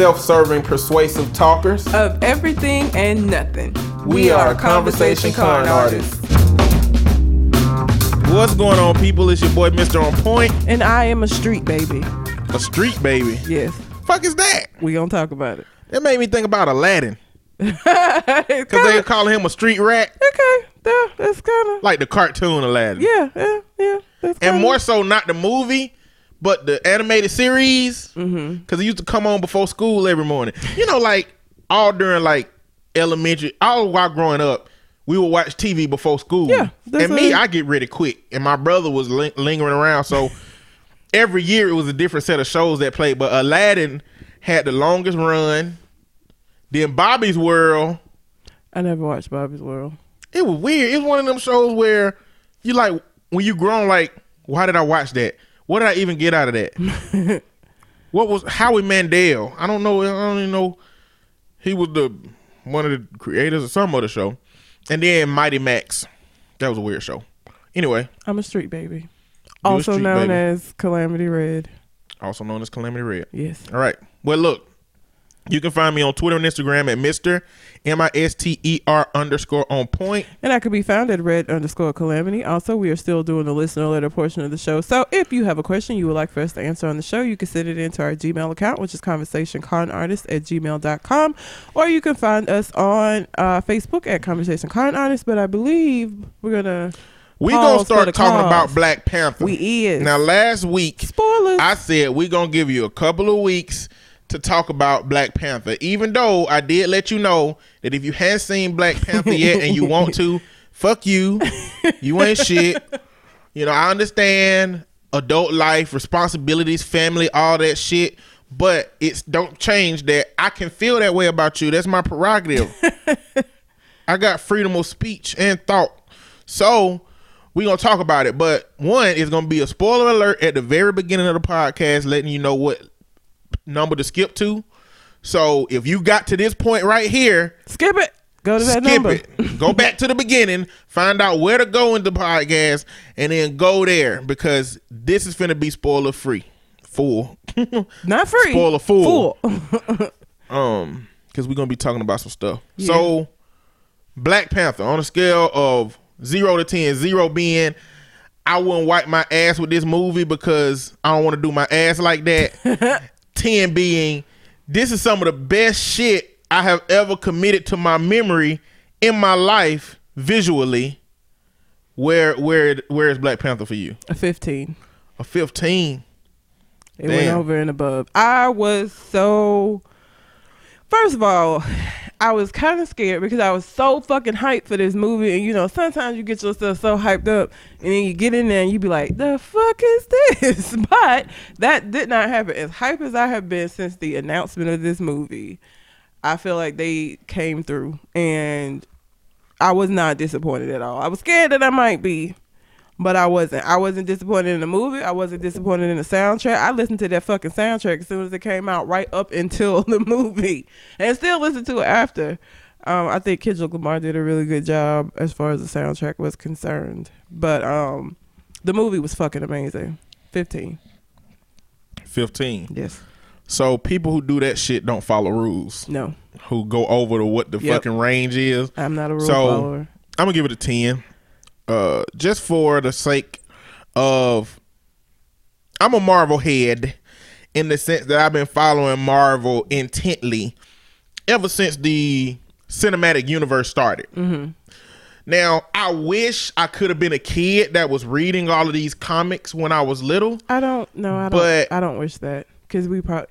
self-serving, persuasive talkers of everything and nothing. We are Conversation Con Artists. What's going on, people? It's your boy, Mr. On Point. And I am a street baby. A street baby? Yes. Fuck is that? We gonna talk about it. It made me think about Aladdin. Because they calling him a street rat. Okay. That's kind of... like the cartoon Aladdin. Yeah. That's kinda... and more so not the movie, but the animated series. Mm-hmm. Because it used to come on before school every morning. You know, like, all during, like, elementary, all while growing up, we would watch TV before school. Yeah. And me, I get ready quick. And my brother was lingering around. So every year it was a different set of shows that played. But Aladdin had the longest run. Then Bobby's World. I never watched Bobby's World. It was weird. It was one of them shows where you like, when you grown, like, why did I watch that? What did I even get out of that? What was Howie Mandel? I don't know. I don't even know. He was one of the creators of some other show. And then Mighty Max. That was a weird show. Anyway. I'm a street baby. Also known as Calamity Red. Also known as Calamity Red. Yes. All right. Well, look. You can find me on Twitter and Instagram at Mr. MISTER_on point. And I could be found at red_calamity. Also, we are still doing the listener letter portion of the show. So if you have a question you would like for us to answer on the show, you can send it into our Gmail account, which is conversationconartist@gmail.com. Or you can find us on Facebook at ConversationConArtist. But I believe we're going to... we going to start talking about Black Panther. We is. Now, last week, spoilers, I said we're going to give you a couple of weeks to talk about Black Panther, even though I did let you know that if you haven't seen Black Panther yet and you want to, fuck you. You ain't shit. You know, I understand adult life, responsibilities, family, all that shit, but it's don't change that I can feel that way about you. That's my prerogative. I got freedom of speech and thought. So we're going to talk about it, but one, it's going to be a spoiler alert at the very beginning of the podcast, letting you know what number to skip to. So if you got to this point right here, skip it. Go to that number. Skip it. Go back to the beginning. Find out where to go in the podcast, and then go there, because this is finna be spoiler free. Full. Not free. Spoiler full. Full. Because we're gonna be talking about some stuff. Yeah. So, Black Panther, on a scale of 0 to 10, 0 being I wouldn't wipe my ass with this movie because I don't want to do my ass like that. 10 being, this is some of the best shit I have ever committed to my memory in my life visually. Where is Black Panther for you? A 15. A 15. It went over and above. First of all, I was kind of scared because I was so fucking hyped for this movie. And, you know, sometimes you get yourself so hyped up and then you get in there and you be like, the fuck is this? But that did not happen. As hype as I have been since the announcement of this movie, I feel like they came through and I was not disappointed at all. I was scared that I might be, but I wasn't. I wasn't disappointed in the movie. I wasn't disappointed in the soundtrack. I listened to that fucking soundtrack as soon as it came out, right up until the movie, and still listened to it after. I think Kendrick Lamar did a really good job as far as the soundtrack was concerned. But the movie was fucking amazing. 15. 15. Yes. So people who do that shit don't follow rules. No. Who go over to what the fucking range is. I'm not a rule follower. I'm going to give it a 10. Just for the sake of, I'm a Marvel head in the sense that I've been following Marvel intently ever since the cinematic universe started. Mm-hmm. Now, I wish I could have been a kid that was reading all of these comics when I was little. I don't wish that, because we probably,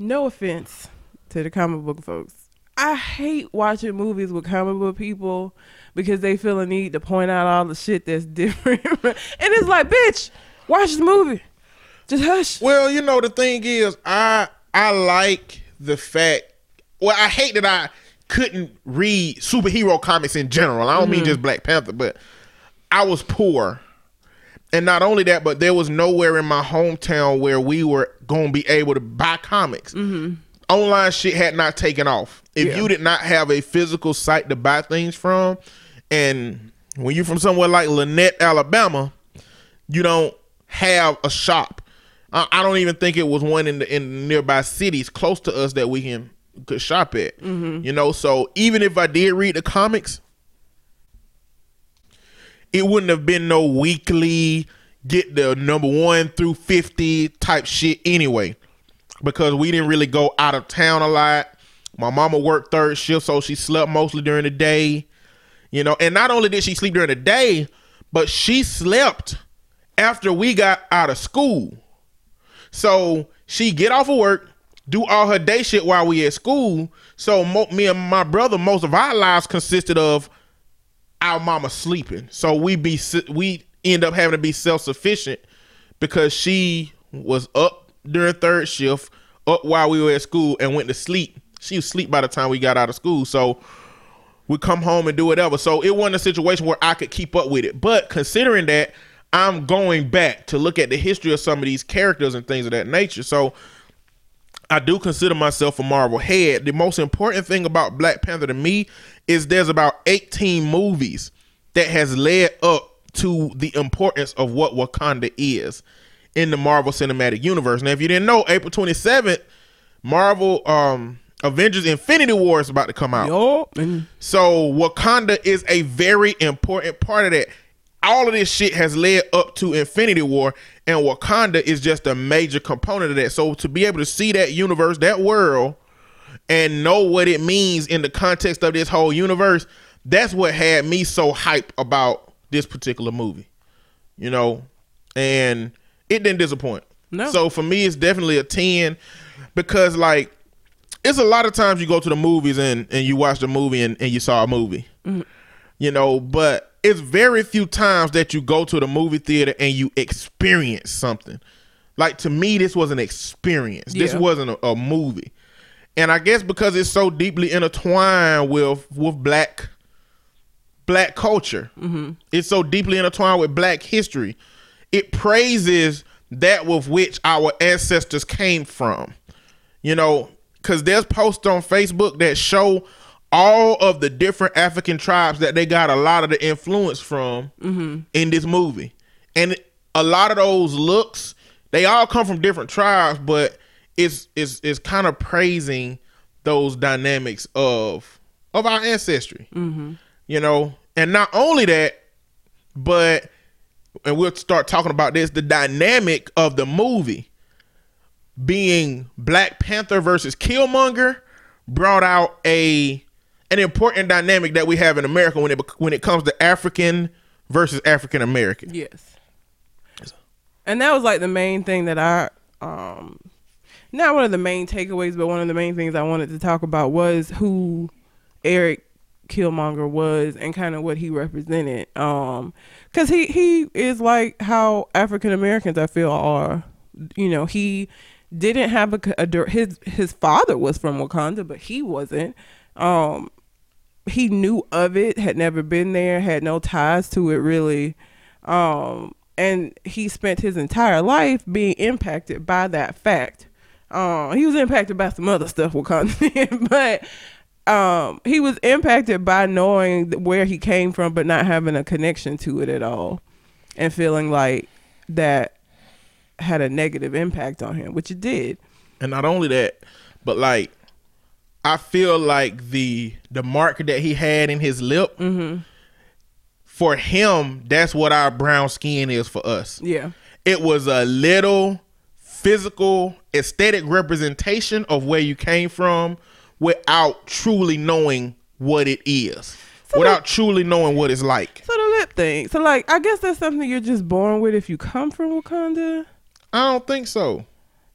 no offense to the comic book folks, I hate watching movies with comic book people because they feel a need to point out all the shit that's different. And it's like, bitch, watch this movie. Just hush. Well, you know, the thing is, I like the fact, well, I hate that I couldn't read superhero comics in general. I don't mean just Black Panther, but I was poor. And not only that, but there was nowhere in my hometown where we were going to be able to buy comics. Mm-hmm. Online shit had not taken off. If you did not have a physical site to buy things from, and when you're from somewhere like Lynette, Alabama, you don't have a shop. I don't even think it was one in nearby cities close to us that we could shop at. Mm-hmm. You know, so even if I did read the comics, it wouldn't have been no weekly get the number 1 through 50 type shit anyway, because we didn't really go out of town a lot. My mama worked third shift, so she slept mostly during the day, you know. And not only did she sleep during the day, but she slept after we got out of school. So she get off of work, do all her day shit while we at school. So me and my brother, most of our lives consisted of our mama sleeping. So we end up having to be self-sufficient because she was up during third shift, up while we were at school, and went to sleep. She was asleep by the time we got out of school. So we come home and do whatever. So it wasn't a situation where I could keep up with it. But considering that, I'm going back to look at the history of some of these characters and things of that nature. So I do consider myself a Marvel head. The most important thing about Black Panther to me is there's about 18 movies that has led up to the importance of what Wakanda is in the Marvel Cinematic Universe. Now, if you didn't know, April 27th, Marvel Avengers Infinity War is about to come out. So Wakanda is a very important part of that. All of this shit has led up to Infinity War, and Wakanda is just a major component of that. So to be able to see that universe, that world, and know what it means in the context of this whole universe, that's what had me so hyped about this particular movie, you know, and it didn't disappoint. No. So for me, it's definitely a 10, because like, it's a lot of times you go to the movies and you watch the movie and you saw a movie, mm-hmm. you know, but it's very few times that you go to the movie theater and you experience something. Like, to me, this was an experience. Yeah. This wasn't a movie. And I guess because it's so deeply intertwined with black culture, mm-hmm. it's so deeply intertwined with black history, it praises that with which our ancestors came from. You know, because there's posts on Facebook that show all of the different African tribes that they got a lot of the influence from mm-hmm. in this movie. And a lot of those looks, they all come from different tribes, but it's kind of praising those dynamics of our ancestry, mm-hmm. you know? And not only that, but, and we'll start talking about this, the dynamic of the movie being Black Panther versus Killmonger brought out an important dynamic that we have in America when it comes to African versus African American. Yes. And that was like the main thing that I, not one of the main takeaways, but one of the main things I wanted to talk about was who Eric Killmonger was and kind of what he represented. Cause he is like how African Americans, I feel, are, you know, he didn't have his father was from Wakanda, but he wasn't. He knew of it, had never been there, had no ties to it really. And he spent his entire life being impacted by that fact. He was impacted by some other stuff Wakanda, but he was impacted by knowing where he came from, but not having a connection to it at all, and feeling like that had a negative impact on him, which it did. And not only that, but like, I feel like the mark that he had in his lip, mm-hmm. for him, that's what our brown skin is for us. Yeah. It was a little physical, aesthetic representation of where you came from without truly knowing what it is, truly knowing what it's like. So the lip thing. So like, I guess that's something you're just born with if you come from Wakanda? I don't think so.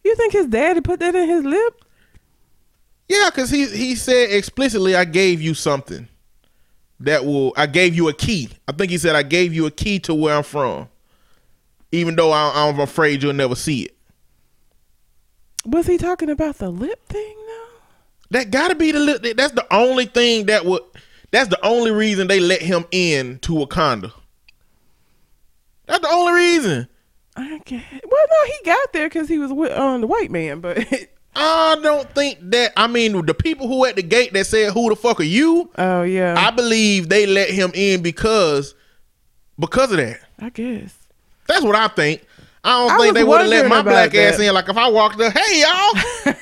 You think his daddy put that in his lip? Yeah, because he said explicitly, I gave you something I gave you a key. I think he said, I gave you a key to where I'm from, even though I'm afraid you'll never see it. Was he talking about the lip thing though? That gotta be the lip. That's the only thing that's the only reason they let him in to Wakanda. That's the only reason. Well, no, he got there because he was with the white man, but... I don't think that. I mean, the people who at the gate that said, "Who the fuck are you?" Oh yeah, I believe they let him in because of that. I guess that's what I think. I don't think they would have let my black ass in. Like if I walked up, hey y'all,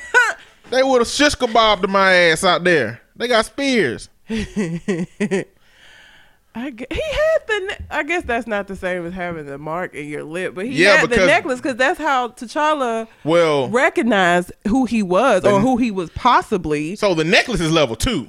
they would have shish kebabbed my ass out there. They got spears. I guess that's not the same as having the mark in your lip, but he had the necklace because that's how T'Challa recognized who he was or who he was possibly. So the necklace is level 2.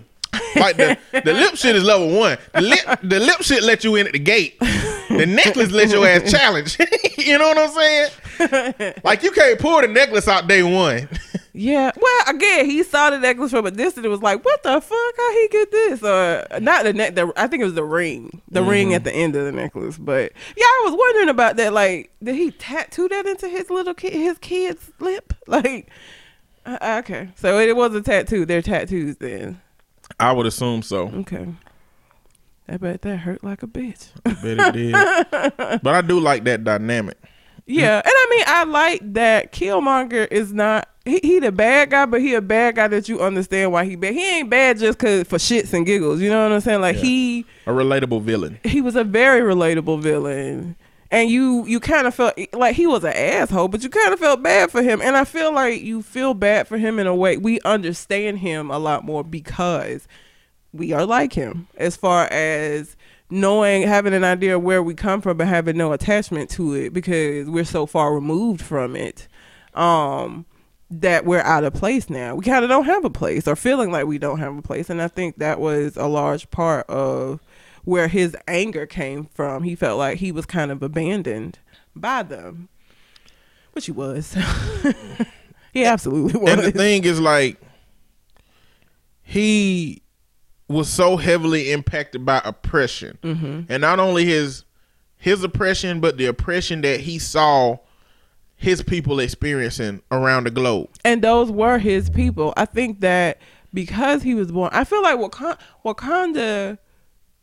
Like the lip shit is level 1. The lip shit let you in at the gate. The necklace let your ass challenge. You know what I'm saying? Like you can't pull the necklace out day 1. Yeah. Well, again, he saw the necklace from a distance. It was like, what the fuck? How he get this? Or not the neck. I think it was the ring. The ring at the end of the necklace. But yeah, I was wondering about that. Like, did he tattoo that into his kid's lip? Like, okay. So it was a tattoo. They're tattoos then. I would assume so. Okay. I bet that hurt like a bitch. I bet it did. But I do like that dynamic. Yeah. And I mean, I like that Killmonger is not. He the bad guy, but he a bad guy that you understand why he bad. He ain't bad just cause for shits and giggles. You know what I'm saying? Like he a relatable villain. He was a very relatable villain, and you kind of felt like he was an asshole, but you kind of felt bad for him. And I feel like you feel bad for him in a way. We understand him a lot more because we are like him as far as knowing, having an idea of where we come from, but having no attachment to it because we're so far removed from it. That we're out of place now. We kind of don't have a place or feeling like we don't have a place. And I think that was a large part of where his anger came from. He felt like he was kind of abandoned by them, which he was. He absolutely was. And the thing is, like, he was so heavily impacted by oppression. Mm-hmm. And not only his oppression, but the oppression that he saw his people experiencing around the globe. And those were his people. I think that because he was born, I feel like Wakanda,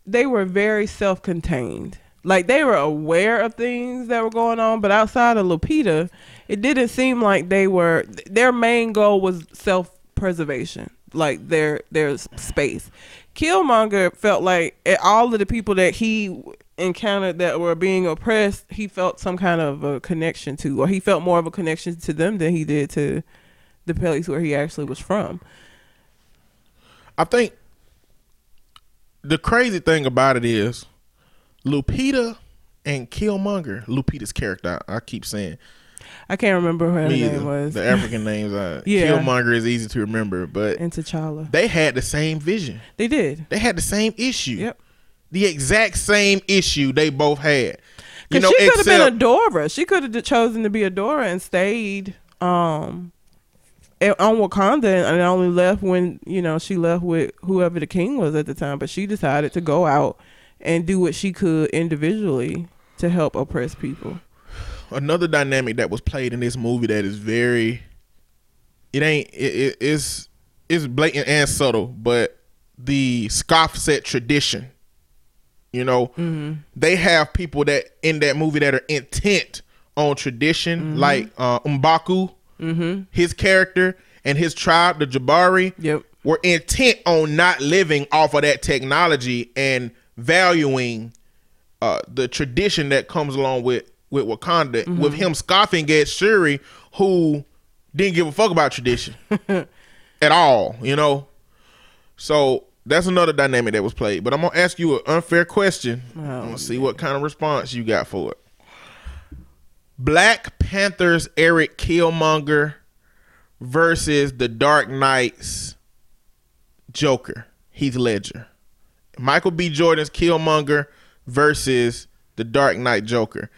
they were very self-contained. Like they were aware of things that were going on, but outside of Lupita, it didn't seem like they were, their main goal was self-preservation, like their space. Killmonger felt like all of the people that he encountered that were being oppressed, he felt some kind of a connection to, or he felt more of a connection to them than he did to the place where he actually was from. I think the crazy thing about it is Lupita and Killmonger, Lupita's character, I keep saying. I can't remember what her name was. The African names. Killmonger is easy to remember, but and T'Challa. They had the same vision. They did. They had the same issue. Yep. The exact same issue they both had. You know, she could have been a Dora. She could have chosen to be a Dora and stayed on Wakanda and only left when, you know, she left with whoever the king was at the time. But she decided to go out and do what she could individually to help oppress people. Another dynamic that was played in this movie that is very, it's blatant and subtle, but the scoffset tradition. You know, they have people that in that movie that are intent on tradition, like M'Baku, his character, and his tribe, the Jabari, were intent on not living off of that technology and valuing the tradition that comes along with Wakanda, with him scoffing at Shuri, who didn't give a fuck about tradition at all, you know? So that's another dynamic that was played. But I'm going to ask you an unfair question. I'm going to see what kind of response you got for it. Black Panther's Eric Killmonger versus The Dark Knight's Joker, Heath Ledger. Michael B. Jordan's Killmonger versus The Dark Knight Joker.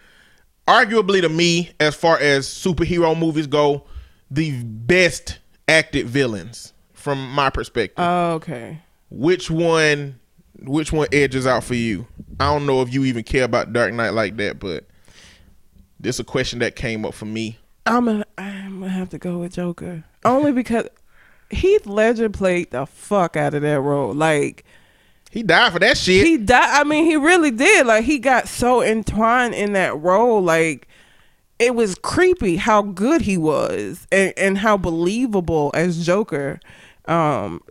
Arguably to me, as far as superhero movies go, the best acted villains from my perspective. Oh, okay. Which one edges out for you? I don't know if you even care about Dark Knight like that, but this is a question that came up for me. I'm gonna have to go with Joker. Only because Heath Ledger played the fuck out of that role. Like he died for that shit. He died. I mean, he really did. Like he got so entwined in that role. Like it was creepy how good he was and how believable as Joker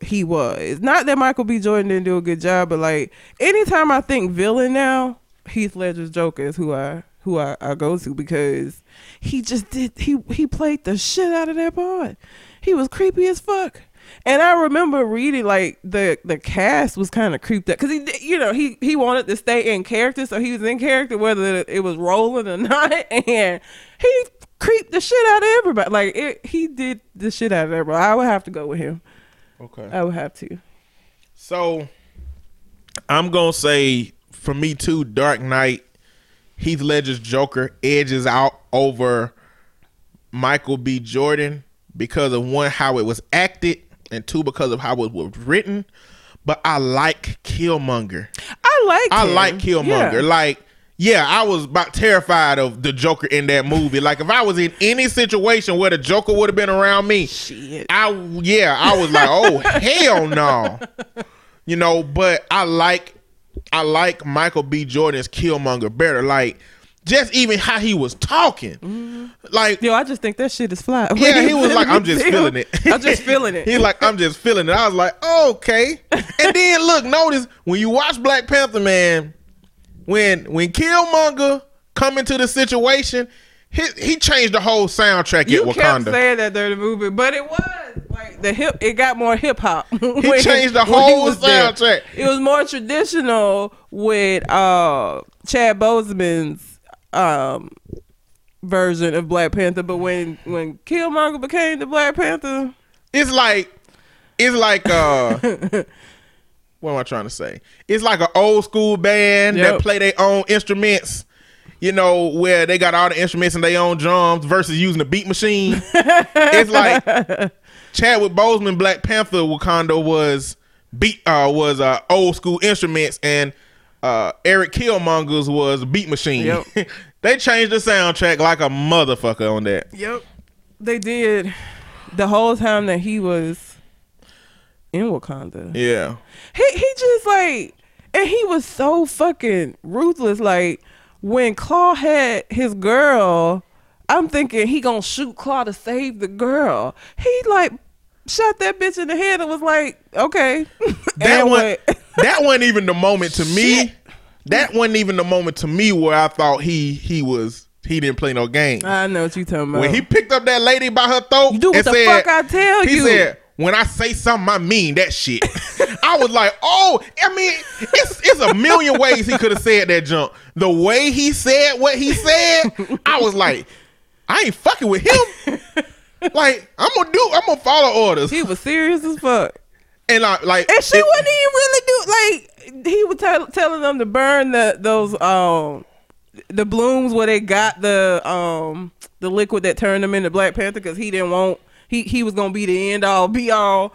he was. Not that Michael B. Jordan didn't do a good job, but like anytime I think villain now, Heath Ledger's Joker is who I who I go to, because he just did, he played the shit out of that part. He was creepy as fuck. And I remember reading like the cast was kind of creeped up because he wanted to stay in character, so he was in character whether it was rolling or not, and he creeped the shit out of everybody. Like he did the shit out of everybody. I would have to go with him. Okay, I would have to. So I'm gonna say for me too, Dark Knight, Heath Ledger's Joker edges out over Michael B. Jordan because of one, how it was acted, and two, because of how it was written. But I like Killmonger. I like Killmonger. Yeah. Like, yeah, I was about terrified of the Joker in that movie. Like, if I was in any situation where the Joker would have been around me, shit. I was like, oh, hell no. You know, but I like Michael B. Jordan's Killmonger better. Like, just even how he was talking. Mm-hmm. Like, yo, I just think that shit is fly. Yeah, he was like, I'm just feeling it. I'm just feeling it. He's like, I'm just feeling it. I was like, oh, okay. And then look, notice when you watch Black Panther, man, when Killmonger come into the situation, he changed the whole soundtrack at Wakanda. You kept saying that during the movie, but it was like it got more hip hop. He changed the whole soundtrack. There. It was more traditional with Chad Boseman's version of Black Panther, but when Killmonger became the Black Panther, it's like what am I trying to say? It's like an old school band that play their own instruments, you know, where they got all the instruments and their own drums versus using a beat machine. It's like Chadwick Boseman Black Panther Wakanda was old school instruments, and Eric Killmonger's was beat machine. Yep. They changed the soundtrack like a motherfucker on that. Yep, they did. The whole time that he was in Wakanda, yeah, he just like, and he was so fucking ruthless. Like when Claw had his girl, I'm thinking he gonna shoot Claw to save the girl. He like shot that bitch in the head and was like, okay, that wasn't even the moment to me. Shit. That wasn't even the moment to me where I thought he didn't play no game. I know what you talking about. When he picked up that lady by her throat, you do what the fuck I tell you. He said, when I say something, I mean that shit. I was like, oh, I mean, it's a million ways he could have said that junk. The way he said what he said, I was like, I ain't fucking with him. Like, I'm gonna follow orders. He was serious as fuck. And she wasn't even really he was telling them to burn the blooms where they got the liquid that turned them into Black Panther, because he didn't want he was gonna be the end all be all.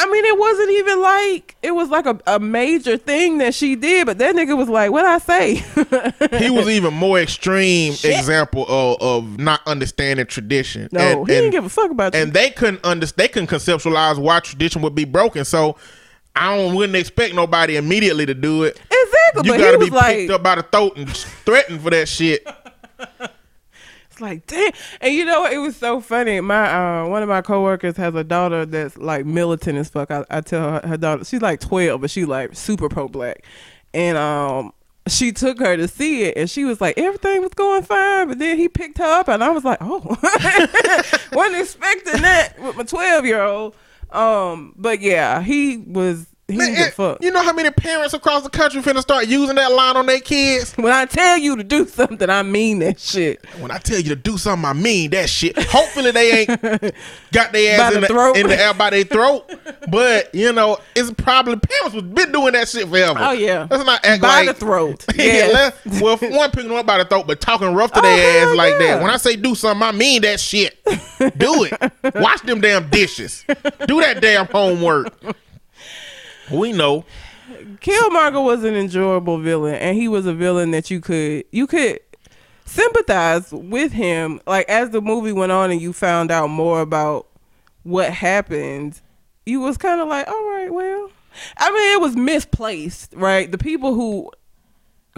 I mean, it wasn't even like it was like a major thing that she did, but that nigga was like, what'd I say? He was even more extreme example of not understanding tradition. No, he didn't give a fuck about you. And they couldn't conceptualize why tradition would be broken. So I wouldn't expect nobody immediately to do it. Exactly. You gotta be picked up by the throat and threatened for that shit. It's like, damn. And you know, it was so funny. My one of my coworkers has a daughter that's like militant as fuck. I tell her daughter, she's like 12, but she like super pro black. And she took her to see it, and she was like, everything was going fine, but then he picked her up, and I was like, oh, wasn't expecting that with my 12-year-old. But yeah, he was fuck. You know how many parents across the country finna start using that line on their kids? When I tell you to do something, I mean that shit. When I tell you to do something, I mean that shit. Hopefully they ain't got their ass in the air by their throat. But you know, it's probably parents was been doing that shit forever. Oh yeah, let's not act by the throat. Yeah, well, one picking up by the throat, but talking rough to their ass like that. When I say do something, I mean that shit. Do it. Wash them damn dishes. Do that damn homework. We know Killmonger was an enjoyable villain, and he was a villain that you could sympathize with him. Like, as the movie went on and you found out more about what happened, you was kind of like, all right, well, I mean, it was misplaced, right? The people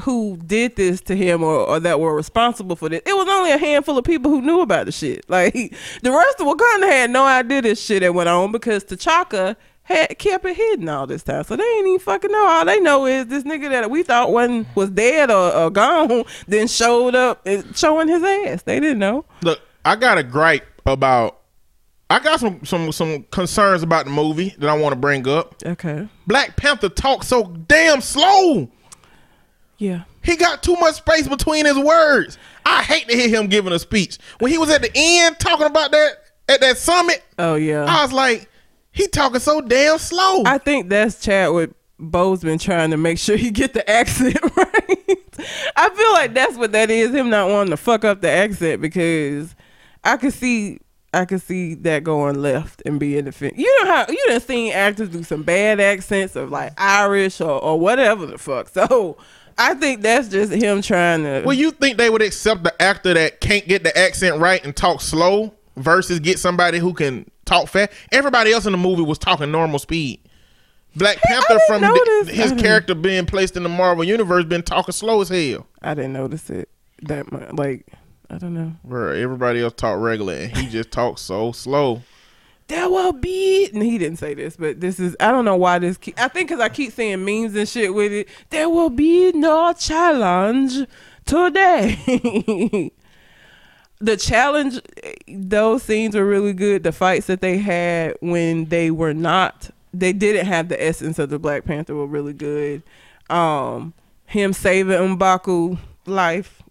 who did this to him or that were responsible for this, it was only a handful of people who knew about the shit. Like, the rest of Wakanda had no idea this shit that went on, because T'Chaka had kept it hidden all this time. So they ain't even fucking know. All they know is this nigga that we thought was dead or gone then showed up and showing his ass. They didn't know. Look, I got a gripe about... I got some concerns about the movie that I want to bring up. Okay. Black Panther talks so damn slow. Yeah. He got too much space between his words. I hate to hear him giving a speech. When he was at the end talking about that at that summit. Oh, yeah. I was like, he talking so damn slow. I think that's Chadwick Boseman trying to make sure he get the accent right. I feel like that's what that is, him not wanting to fuck up the accent, because I could see that going left and being the fence. You know how you done seen actors do some bad accents of like Irish or whatever the fuck. So I think that's just him trying to... Well, you think they would accept the actor that can't get the accent right and talk slow versus get somebody who can talk fast? Everybody else in the movie was talking normal speed. Black Panther, from his character being placed in the Marvel Universe, been talking slow as hell. I didn't notice it that much. Like... I don't know. Bro, everybody else talk regular and he just talks so slow. That will be... And he didn't say this, but this is... I don't know why this... I think because I keep seeing memes and shit with it. There will be no challenge today. The challenge... Those scenes were really good. The fights that they had when they were not... They didn't have the essence of the Black Panther were really good. Him saving M'Baku life...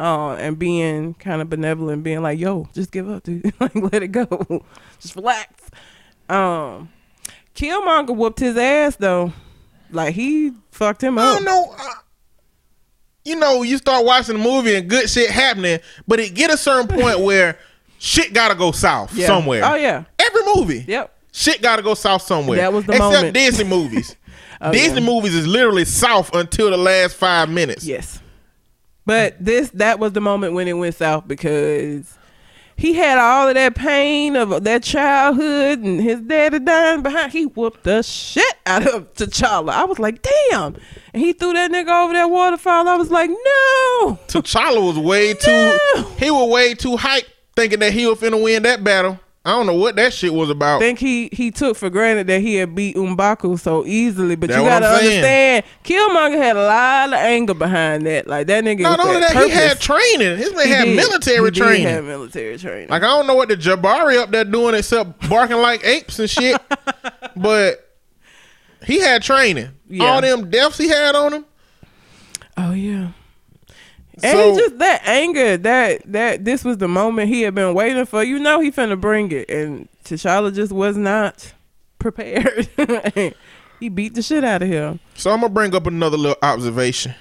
and being kind of benevolent, being like, yo, just give up, dude. Like, let it go. Just relax. Killmonger whooped his ass, though. Like, he fucked him up. I don't know. You know, you start watching the movie and good shit happening, but it get a certain point where shit gotta go south somewhere. Oh, yeah. Every movie. Yep. Shit gotta go south somewhere. That was the moment. Except Disney movies. Disney movies is literally south until the last 5 minutes. Yes. But that was the moment when it went south, because he had all of that pain of that childhood and his daddy dying behind. He whooped the shit out of T'Challa. I was like, damn. And he threw that nigga over that waterfall. I was like, no. T'Challa was way too hyped thinking that he was finna win that battle. I don't know what that shit was about. I think he took for granted that he had beat M'Baku so easily. But that's, you gotta understand, Killmonger had a lot of anger behind that. Like, that nigga... Not only that, he had training. His man had military training. He had military training. Like, I don't know what the Jabari up there doing except barking like apes and shit. But he had training. Yeah. All them deaths he had on him. Oh, yeah. And so, just that anger, that this was the moment he had been waiting for. You know he finna bring it. And T'Challa just was not prepared. He beat the shit out of him. So I'm going to bring up another little observation.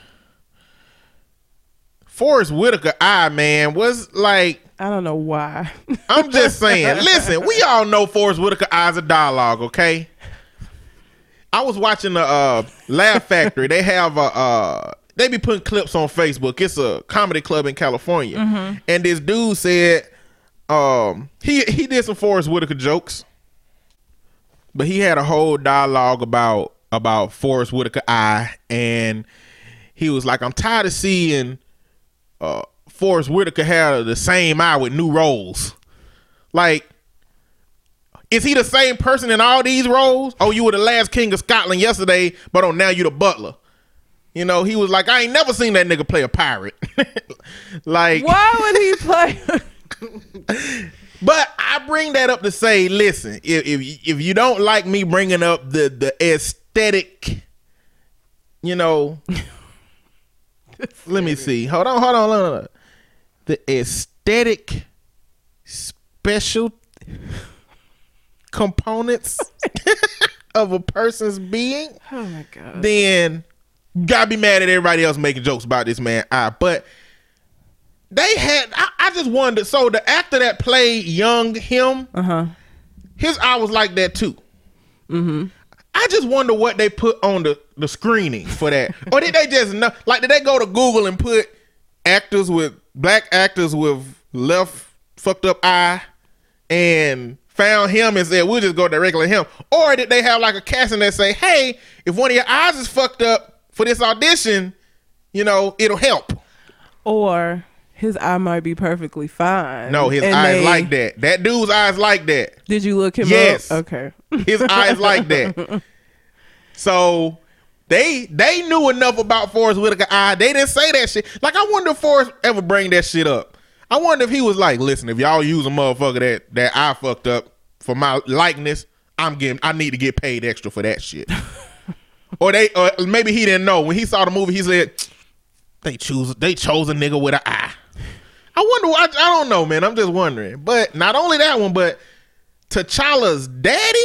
Forrest Whitaker, man, was like... I don't know why. I'm just saying. Listen, we all know Forrest Whitaker eyes a dialogue, okay? I was watching the Laugh Factory. They have a... They be putting clips on Facebook. It's a comedy club in California. Mm-hmm. And this dude said, he did some Forrest Whitaker jokes, but he had a whole dialogue about Forrest Whitaker and he was like, I'm tired of seeing Forrest Whitaker have the same eye with new roles. Like, is he the same person in all these roles? Oh, you were the last king of Scotland yesterday, but now you the butler. You know, he was like, I ain't never seen that nigga play a pirate. Like, why would he play? But I bring that up to say, listen, if you don't like me bringing up the aesthetic, you know, let me see. Hold on. The aesthetic special components of a person's being. Oh my God. Then gotta be mad at everybody else making jokes about this man. But they had... I just wondered. So the actor that played young him, his eye was like that too. Mm-hmm. I just wonder what they put on the screening for that. Or did they just know? Like, did they go to Google and put black actors with left fucked up eye and found him and said, we'll just go directly to him? Or did they have like a casting that say, hey, if one of your eyes is fucked up for this audition, you know, it'll help? Or his eye might be perfectly fine. No, his eyes like that. That dude's eyes like that. Did you look him up? Okay. His eyes like that. So they knew enough about Forrest Whitaker's eye. They didn't say that shit. Like, I wonder if Forrest ever bring that shit up. I wonder if he was like, listen, if y'all use a motherfucker that I fucked up for my likeness, I need to get paid extra for that shit. Or maybe he didn't know. When he saw the movie, he said, they chose a nigga with an eye. I wonder. I don't know, man. I'm just wondering. But not only that one, but T'Challa's daddy.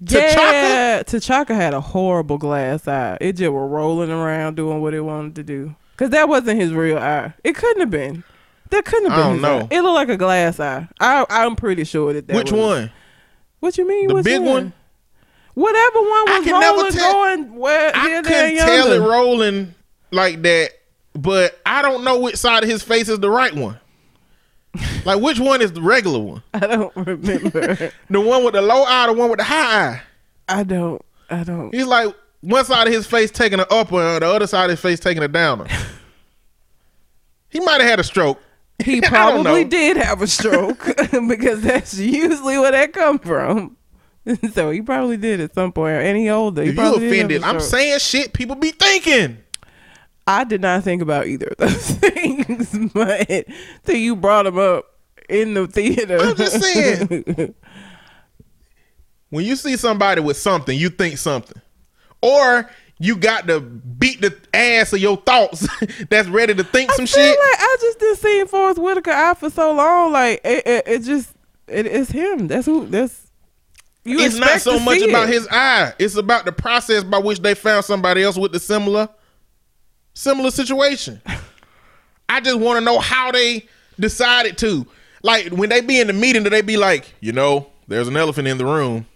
Yeah, T'Chaka had a horrible glass eye. It just was rolling around doing what it wanted to do. Cause that wasn't his real eye. It couldn't have been. That couldn't have been. I don't know. Eye. It looked like a glass eye. I'm pretty sure that. Which was one? What you mean? The big one. Whatever one was rolling, going where I couldn't tell it rolling like that. But I don't know which side of his face is the right one. Like, which one is the regular one? I don't remember. The one with the low eye, the one with the high eye. I don't. He's like, one side of his face taking an upper, and the other side of his face taking a downer. He might have had a stroke. He probably did have a stroke because that's usually where that come from. So he probably did at some point. And he older. If you offended, I'm saying shit people be thinking. I did not think about either of those things, but till you brought them up in the theater. I'm just saying. When you see somebody with something, you think something. Or you got to beat the ass of your thoughts that's ready to think some shit. I just didn't see Forrest Whitaker out for so long. Like, it's him. That's who, it's not so much about his eye. It's about the process by which they found somebody else with the similar situation. I just want to know how they decided to. Like, when they be in the meeting, do they be like, there's an elephant in the room?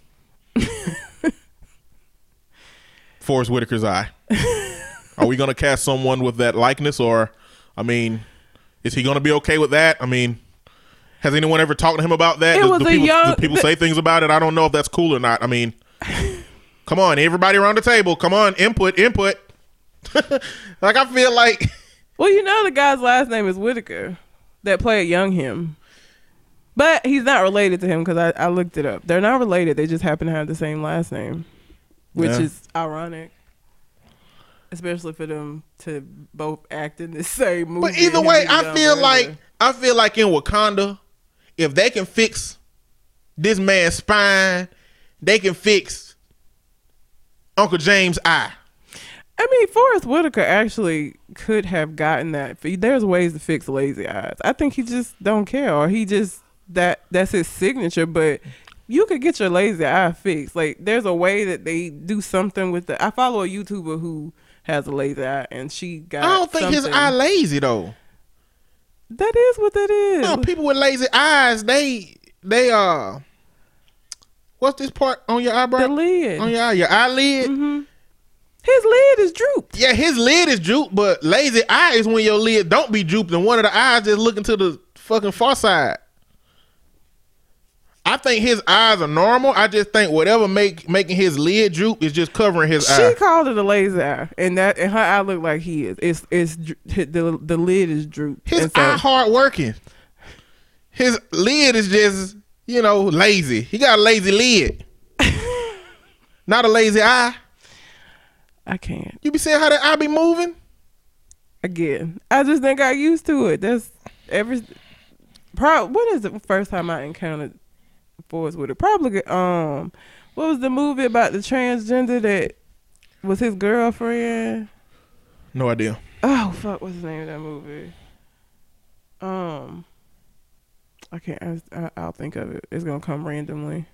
Forrest Whitaker's eye. Are we going to cast someone with that likeness? Or, is he going to be okay with that? Has anyone ever talked to him about that? Do people say things about it? I don't know if that's cool or not. Come on, everybody around the table. Come on, input. Like, I feel like the guy's last name is Whitaker that played young him, but he's not related to him because I looked it up. They're not related. They just happen to have the same last name, which is ironic, especially for them to both act in the same movie. But either way, I feel like in Wakanda, if they can fix this man's spine, they can fix Uncle James' eye. Forrest Whitaker actually could have gotten that. There's ways to fix lazy eyes. I think he just don't care, or he just that's his signature. But you could get your lazy eye fixed. Like, there's a way that they do something with the. I follow a YouTuber who has a lazy eye, and she got. I don't think something. His eye lazy though. That is what that is. No, people with lazy eyes, they what's this part on your eyebrow? The lid on your eye, your eyelid. Mm-hmm. His lid is drooped. Yeah, his lid is drooped, but lazy eye is when your lid don't be drooped and one of the eyes is looking to the fucking far side. I think his eyes are normal. I just think whatever making his lid droop is just covering his eye. She called it a lazy eye, and her eye looked like he is. It's the lid is drooped. His eye hard working. His lid is just lazy. He got a lazy lid, not a lazy eye. I can't. You be saying how that I be moving? Again, I just think I used to it. That's when is the first time I encountered Forrest Whitaker? Probably what was the movie about the transgender that was his girlfriend? No idea. Oh fuck, what's the name of that movie? I can't. I'll think of it. It's gonna come randomly.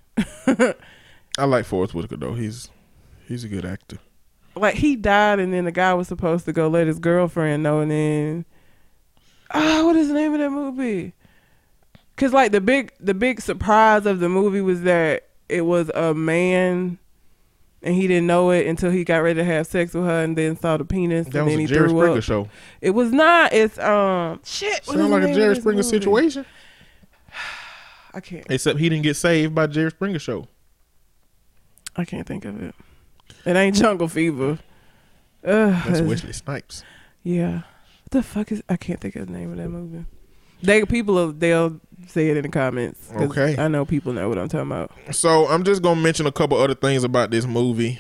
I like Forrest Whitaker though. He's a good actor. Like, he died, and then the guy was supposed to go let his girlfriend know, and then what is the name of that movie? Because like the big surprise of the movie was that it was a man, and he didn't know it until he got ready to have sex with her, and then saw the penis. That and was then a he Jerry threw Springer up. Show. It was not. It's shit. Sounds like a Jerry Springer movie? Situation. I can't. Except he didn't get saved by Jerry Springer show. I can't think of it. It ain't Jungle Fever. That's Wesley Snipes. Yeah. What the fuck is? I can't think of the name of that movie. They'll say it in the comments. Okay, I know people know what I'm talking about. So I'm just gonna mention a couple other things about this movie.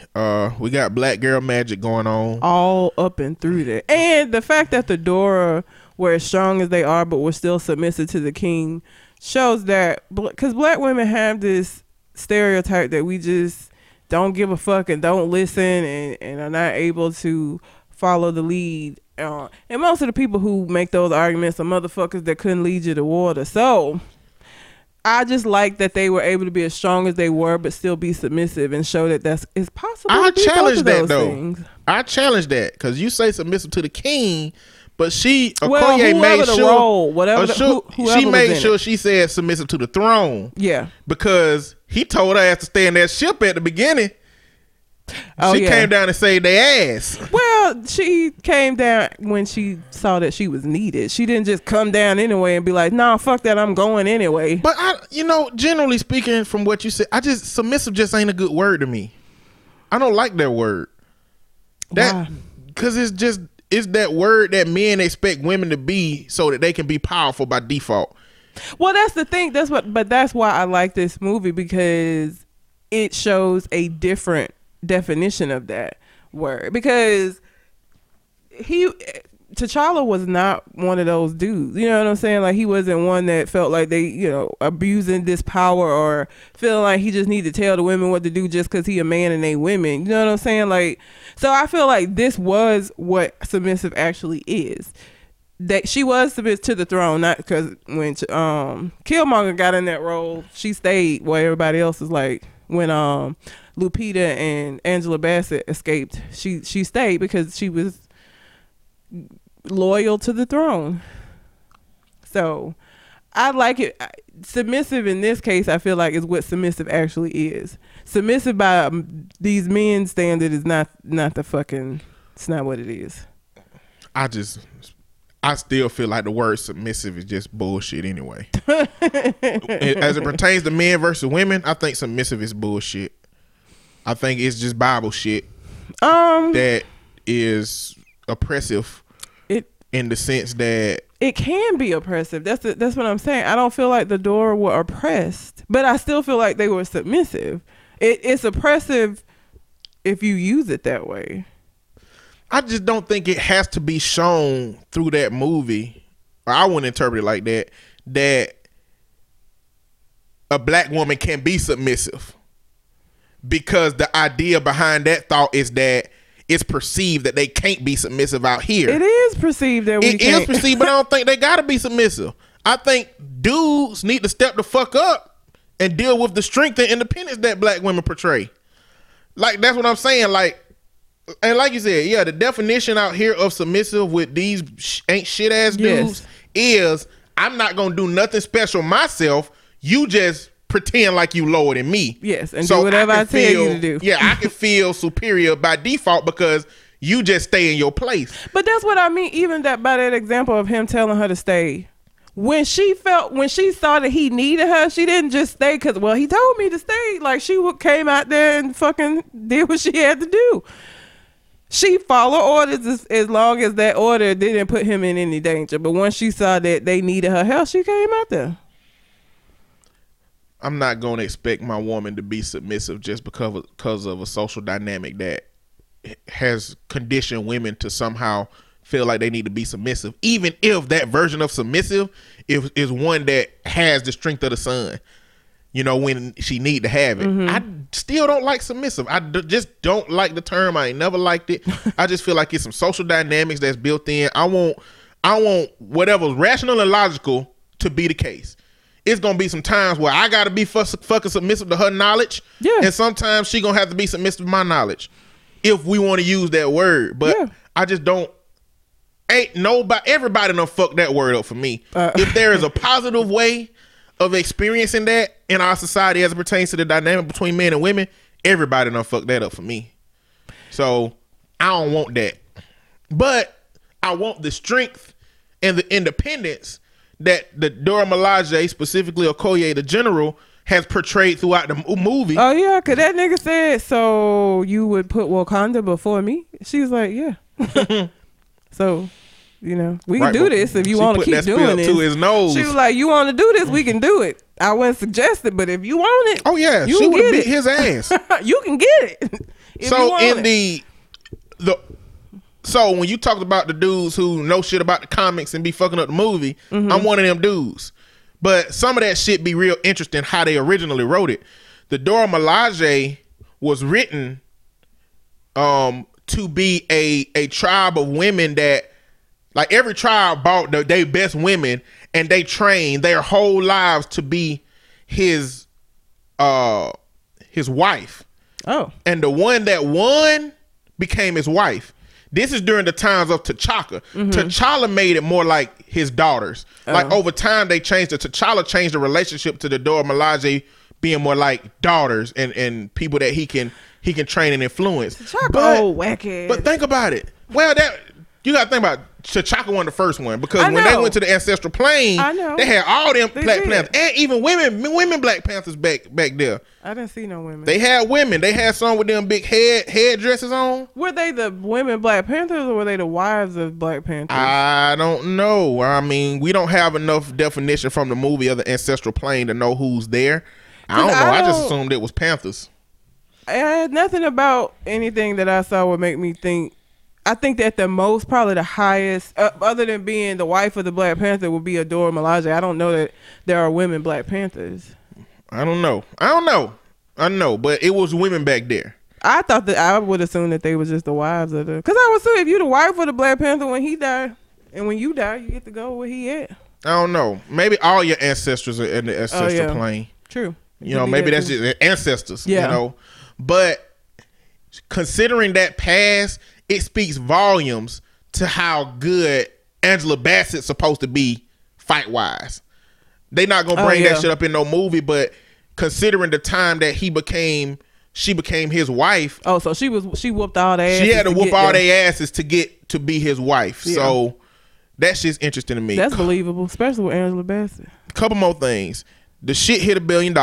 We got black girl magic going on all up and through that, and the fact that the Dora were as strong as they are, but were still submissive to the king, shows that because black women have this stereotype that we just don't give a fuck and don't listen and are not able to follow the lead. And most of the people who make those arguments are motherfuckers that couldn't lead you to water. So I just like that they were able to be as strong as they were, but still be submissive and show that it's possible. I challenge that though. I challenge that because you say submissive to the king, but Okoye made sure she said submissive to the throne. Yeah, because he told her ass to stay in that ship at the beginning. She came down and saved their ass. Well, she came down when she saw that she was needed. She didn't just come down anyway and be like, nah, fuck that, I'm going anyway. But generally speaking, from what you said, submissive just ain't a good word to me. I don't like that word. That because it's that word that men expect women to be so that they can be powerful by default. Well, that's the thing. That's why I like this movie, because it shows a different definition of that word, because T'Challa was not one of those dudes, you know what I'm saying? Like, he wasn't one that felt like they abusing this power or feeling like he just needed to tell the women what to do just because he a man and they women, you know what I'm saying? Like, so I feel like this was what submissive actually is. That she was submitted to the throne, not because when Killmonger got in that role, she stayed while everybody else is like, when Lupita and Angela Bassett escaped, she stayed because she was loyal to the throne. So I like it. Submissive in this case, I feel like, is what submissive actually is. Submissive by these men's standard is not the fucking. It's not what it is. I still feel like the word submissive is just bullshit anyway. As it pertains to men versus women, I think submissive is bullshit. I think it's just Bible shit that is oppressive in the sense that... It can be oppressive. That's what I'm saying. I don't feel like the Dora were oppressed, but I still feel like they were submissive. It's oppressive if you use it that way. I just don't think it has to be shown through that movie, or I wouldn't interpret it like that, that a black woman can be submissive, because the idea behind that thought is that it's perceived that they can't be submissive out here. It is perceived that it is perceived, but I don't think they gotta be submissive. I think dudes need to step the fuck up and deal with the strength and independence that black women portray. Like, that's what I'm saying. And like you said, yeah, the definition out here of submissive with these ain't shit ass dudes is, I'm not gonna do nothing special myself. You just pretend like you lower than me. Yes, and so do whatever I tell you to do. Yeah, I can feel superior by default because you just stay in your place. But that's what I mean. Even that by that example of him telling her to stay. When she saw that he needed her, she didn't just stay because, well, he told me to stay. Like, she came out there and fucking did what she had to do. She followed orders as long as that order didn't put him in any danger. But once she saw that they needed her help, she came out there. I'm not going to expect my woman to be submissive just because of a social dynamic that has conditioned women to somehow feel like they need to be submissive, even if that version of submissive is one that has the strength of the sun, when she need to have it. Mm-hmm. I still don't like submissive. I just don't like the term. I ain't never liked it. I just feel like it's some social dynamics that's built in. I want whatever's rational and logical to be the case. It's going to be some times where I got to be fucking submissive to her knowledge. Yeah. And sometimes she going to have to be submissive to my knowledge, if we want to use that word. But yeah. I just don't. Ain't nobody. Everybody done fuck that word up for me. If there is a positive way of experiencing that in our society as it pertains to the dynamic between men and women, everybody done fucked that up for me. So I don't want that. But I want the strength and the independence that the Dora Milaje, specifically Okoye the general, has portrayed throughout the movie. Oh yeah, because that nigga said, so you would put Wakanda before me? She's like, yeah. So You know, we can do this if you want to keep doing it. To his nose. She was like, you want to do this? We can do it. I wouldn't suggest it, but if you want it, oh yeah, she would beat his ass. You can get it. So in the so when you talked about the dudes who know shit about the comics and be fucking up the movie, mm-hmm. I'm one of them dudes. But some of that shit be real interesting how they originally wrote it. The Dora Milaje was written to be a tribe of women that, like, every tribe bought their best women and they trained their whole lives to be his wife. Oh. And the one that won became his wife. This is during the times of T'Chaka. Mm-hmm. T'Challa made it more like his daughters. Oh. Like, over time, they changed it. T'Challa changed the relationship to the Dora Milaje being more like daughters and people that he can train and influence. T'Chaka, old wacky. But think about it. Well, that you got to think about T'Chaka won the first one because when they went to the ancestral plane, they had all them Black Panthers and even women Black Panthers back there. I didn't see no women. They had women. They had some with them big head dresses on. Were they the women Black Panthers or were they the wives of Black Panthers? I don't know. I mean, we don't have enough definition from the movie of the ancestral plane to know who's there. I don't know. I just assumed it was Panthers. Nothing about anything that I saw would make me think. I think that the most, probably the highest, other than being the wife of the Black Panther, would be Dora Milaje. I don't know that there are women Black Panthers. I don't know. But it was women back there. I thought that I would assume that they was just the wives of the. Because I would assume if you the wife of the Black Panther when he died, and when you die, you get to go where he at. I don't know. Maybe all your ancestors are in the ancestral plane. True. You know, maybe that's just their ancestors. Yeah. You know, but considering that past, it speaks volumes to how good Angela Bassett's supposed to be fight wise. They not gonna bring that shit up in no movie, but considering the time that she became his wife. Oh, so she whooped all their asses. She had to whoop all their asses to get to be his wife. Yeah. So that shit's interesting to me. That's believable, especially with Angela Bassett. Couple more things. The shit hit $1 billion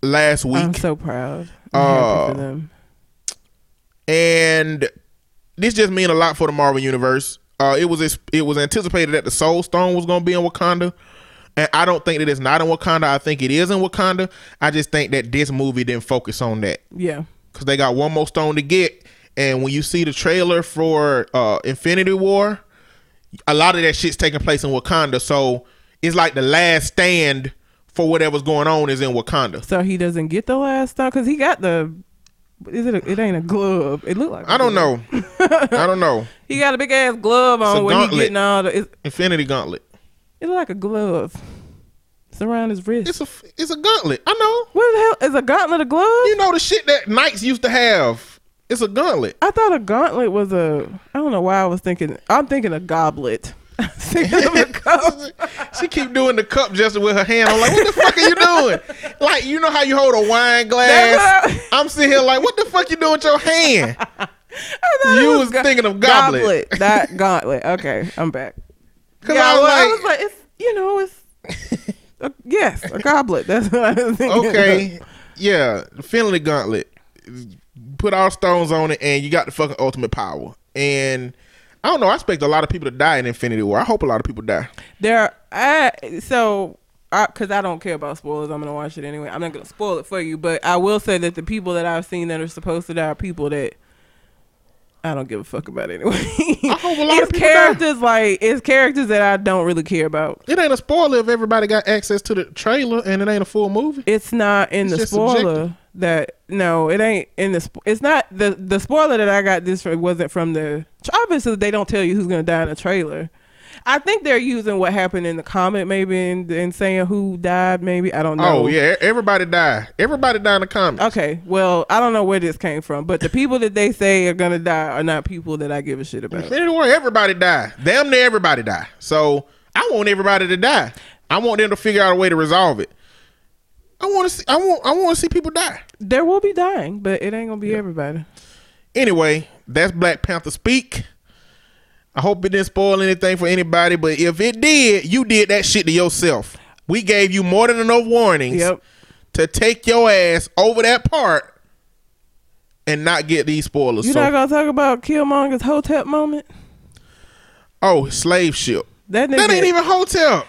last week. I'm so proud. I'm happy for them. And this just means a lot for the Marvel Universe. It was anticipated that the Soul Stone was going to be in Wakanda, and I don't think that it's not in Wakanda. I think it is in Wakanda. I just think that this movie didn't focus on that. Yeah, because they got one more stone to get, and when you see the trailer for Infinity War, a lot of that shit's taking place in Wakanda. So it's like the last stand for whatever's going on is in Wakanda. So he doesn't get the last stone because he got the. Is it? It ain't a glove. It look like. I don't know. I don't know. He got a big ass glove on when he getting all the Infinity Gauntlet. It look like a glove. It's around his wrist. It's a gauntlet. I know. What the hell is a gauntlet? A glove? You know the shit that knights used to have. It's a gauntlet. I thought a gauntlet was a. I don't know why I was thinking. I'm thinking a goblet. She keep doing the cup gesture with her hand. I'm like, what the fuck are you doing? Like, you know how you hold a wine glass? I'm sitting here like, what the fuck you doing with your hand? You was thinking of goblet. That gauntlet. Okay, I'm back. Because I was like, it's a goblet. That's what I was thinking. Okay, yeah, Finley gauntlet. Put all stones on it, and you got the fucking ultimate power. And I don't know. I expect a lot of people to die in Infinity War. I hope a lot of people die. Because I don't care about spoilers. I'm going to watch it anyway. I'm not going to spoil it for you. But I will say that the people that I've seen that are supposed to die are people that I don't give a fuck about anyway. I hope a lot of people die. Like, it's characters that I don't really care about. It ain't a spoiler if everybody got access to the trailer and it ain't a full movie. It's not in the spoiler. Subjective. It ain't in the. It's not the spoiler that I got. This wasn't from the. Obviously, they don't tell you who's gonna die in the trailer. I think they're using what happened in the comic, maybe, and saying who died. Maybe I don't know. Oh yeah, everybody died. Everybody died in the comics. Okay, well I don't know where this came from, but the people that they say are gonna die are not people that I give a shit about. Anyway, everybody died. Damn near everybody died. So I want everybody to die. I want them to figure out a way to resolve it. I want to see people die. There will be dying, but it ain't gonna be everybody. Anyway, that's Black Panther Speak. I hope it didn't spoil anything for anybody, but if it did, you did that shit to yourself. We gave you more than enough warnings to take your ass over that part and not get these spoilers. You're not gonna talk about Killmonger's Hotep moment? Oh, slave ship. That ain't even hotel.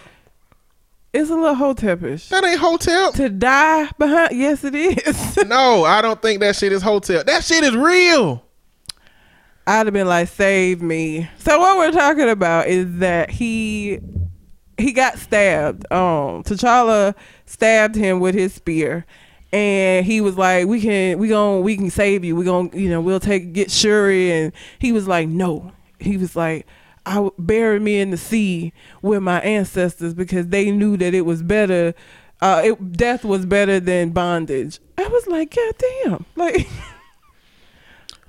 It's a little hotel-ish. That ain't hotel. To die behind. Yes, it is. No, I don't think that shit is hotel. That shit is real. I'd have been like, save me. So what we're talking about is that he got stabbed. T'Challa stabbed him with his spear, and he was like, we can save you. We'll get Shuri. And he was like, no. He was like, I bury me in the sea with my ancestors because they knew that it was better. Death was better than bondage. I was like, God damn. Like,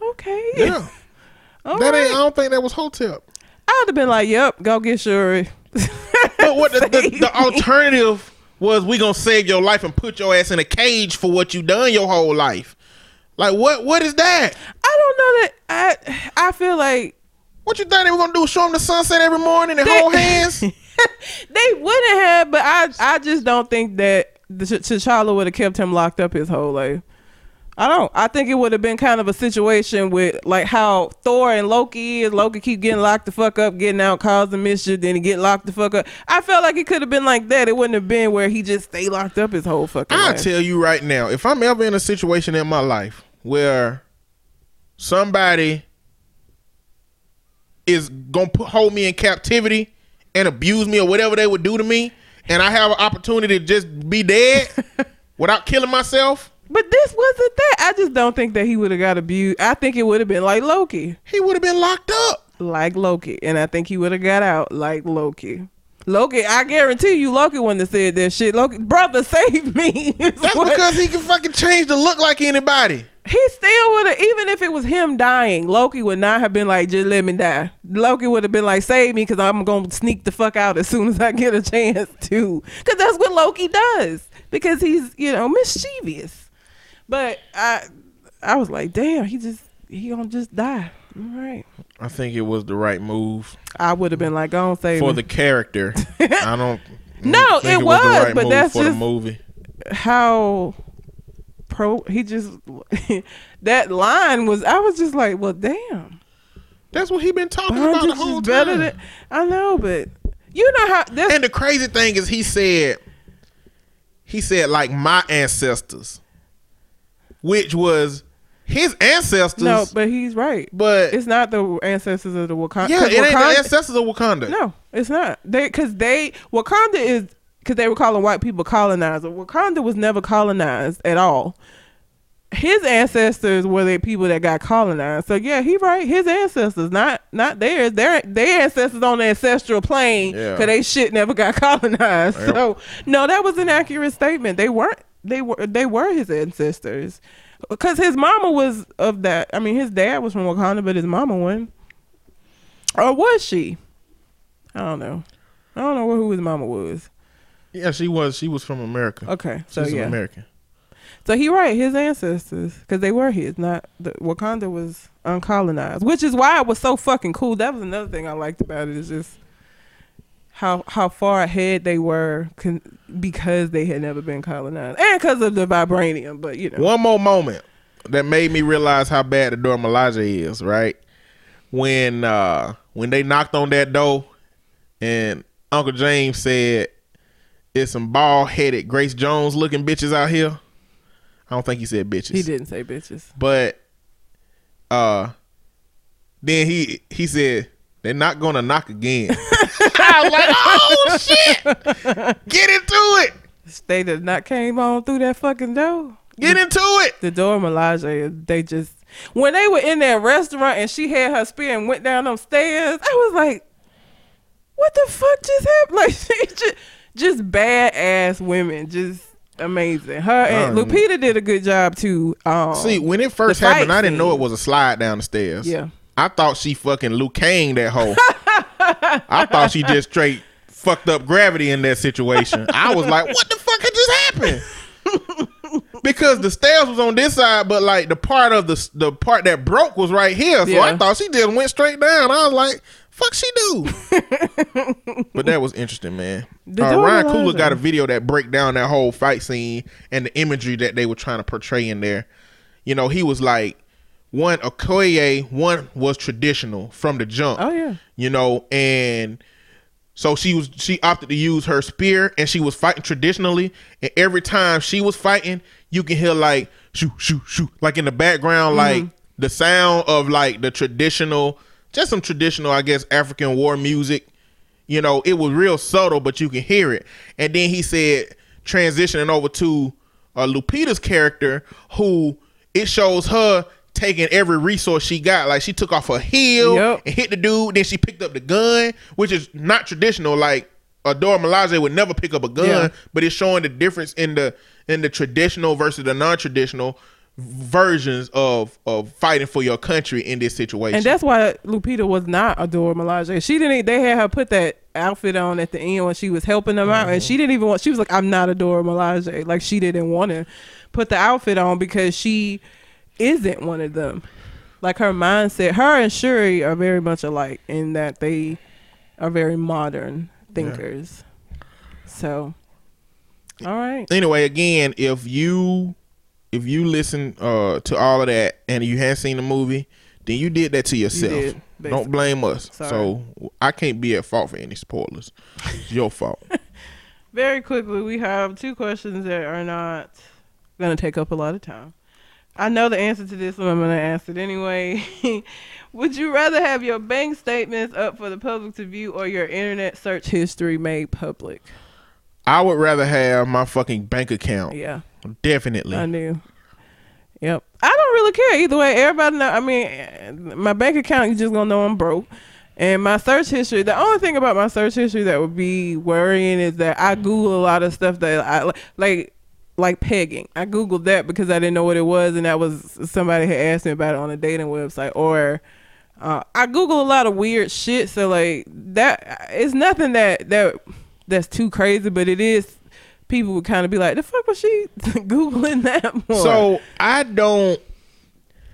okay. Yeah. I don't think that was hotel. I would have been like, yep, go get Shuri. But what the alternative was, we gonna save your life and put your ass in a cage for what you done your whole life. Like, what is that? I don't know. That I feel like, what you think they were gonna do? Show them the sunset every morning and hold hands? They wouldn't have, but I just don't think that T'Challa would have kept him locked up his whole life. I think it would have been kind of a situation with like how Thor and Loki is. Loki keep getting locked the fuck up, getting out, causing mischief, then he get locked the fuck up. I felt like it could have been like that. It wouldn't have been where he just stay locked up his whole fucking life. I'll tell you right now, if I'm ever in a situation in my life where somebody is going to hold me in captivity and abuse me or whatever they would do to me, and I have an opportunity to just be dead without killing myself. But this wasn't that. I just don't think that he would have got abused. I think it would have been like Loki. He would have been locked up. Like Loki. And I think he would have got out like Loki. Loki, I guarantee you Loki wouldn't have said that shit. Loki, brother, save me. That's because he can fucking change to look like anybody. He still would have, even if it was him dying, Loki would not have been like, just let me die. Loki would have been like, save me because I'm going to sneak the fuck out as soon as I get a chance to. Because that's what Loki does. Because he's, mischievous. But I was like, damn, he gonna just die. All right. I think it was the right move. I would have been like, go on, save me. For the character. I don't. No, it was the right but move that's for just the movie. How pro he just that line was. I was just like, well, damn. That's what he been talking about the whole time. I know, but you know how. And the crazy thing is, he said like my ancestors. Which was his ancestors. No, but he's right. But it's not the ancestors of the Wakanda. Yeah, it ain't the ancestors of Wakanda. No, it's not. Because they were calling white people colonizers. Wakanda was never colonized at all. His ancestors were the people that got colonized. So yeah, he right. His ancestors, not theirs. Their ancestors on the ancestral plane because they shit never got colonized. Damn. So no, that was an accurate statement. They weren't. They were his ancestors, because his mama was of that. I mean, his dad was from Wakanda, but his mama wasn't. Or was she? I don't know. I don't know who his mama was. Yeah, she was. She was from America. Okay, so she's an American. So he right, his ancestors, because they were his. Wakanda was uncolonized, which is why it was so fucking cool. That was another thing I liked about it. Is just how far ahead they were because they had never been colonized and because of the vibranium. But one more moment that made me realize how bad the Dora Milaje is, right? When they knocked on that door and Uncle James said, "It's some bald headed Grace Jones looking bitches out here." I don't think he said bitches. He didn't say bitches. But then he said, "They're not gonna knock again." I was like, oh shit! Get into it. They did not came on through that fucking door. Get into it. The Dora Milaje, they just when they were in that restaurant and she had her spear and went down them stairs, I was like, what the fuck just happened? Like she just bad ass women, just amazing. Her and Lupita did a good job too. See, when it first happened, I didn't know it was a slide down the stairs. Yeah. I thought she fucking Liu Kang that hoe. I thought she just straight fucked up gravity in that situation. I was like, what the fuck had just happened? Because the stairs was on this side, but like the part that broke was right here. So yeah. I thought she just went straight down. I was like, fuck she do. But that was interesting, man. Ryan Coogler got a video that break down that whole fight scene and the imagery that they were trying to portray in there. He was like, one Okoye, one was traditional from the jump. Oh yeah, you know, and so she opted to use her spear, and she was fighting traditionally. And every time she was fighting, you can hear like shoo shoo shoo, like in the background, mm-hmm. like the sound of like the traditional, just some traditional, I guess, African war music. You know, it was real subtle, but you can hear it. And then he said, transitioning over to Lupita's character, who it shows her taking every resource she got. Like she took off her heel and hit the dude. Then she picked up the gun, which is not traditional. Like Dora Milaje would never pick up a gun, but it's showing the difference in the traditional versus the non-traditional versions of fighting for your country in this situation. And that's why Lupita was not a Dora Milaje. She didn't. They had her put that outfit on at the end when she was helping them out, and she didn't even want. She was like, "I'm not a Dora Milaje." Like she didn't want to put the outfit on because she isn't one of them. Like her mindset, her and Shuri are very much alike in that they are very modern thinkers. Yeah. So, all right. Anyway, again, if you listen to all of that and you hadn't seen the movie, then you did that to yourself. You did, basically. Don't blame us. Sorry. So I can't be at fault for any spoilers. It's your fault. Very quickly, we have two questions that are not going to take up a lot of time. I know the answer to this one, I'm going to ask it anyway. Would you rather have your bank statements up for the public to view or your internet search history made public? I would rather have my fucking bank account. Yeah. Definitely. I knew. Yep. I don't really care either way. Everybody know. I mean, my bank account, you just going to know I'm broke. And my search history, the only thing about my search history that would be worrying is that I Google a lot of stuff that I like pegging. I Googled that because I didn't know what it was, and that was somebody had asked me about it on a dating website. Or I Google a lot of weird shit, so like that it's nothing that's too crazy, but it is. People would kind of be like, the fuck was she Googling that more? So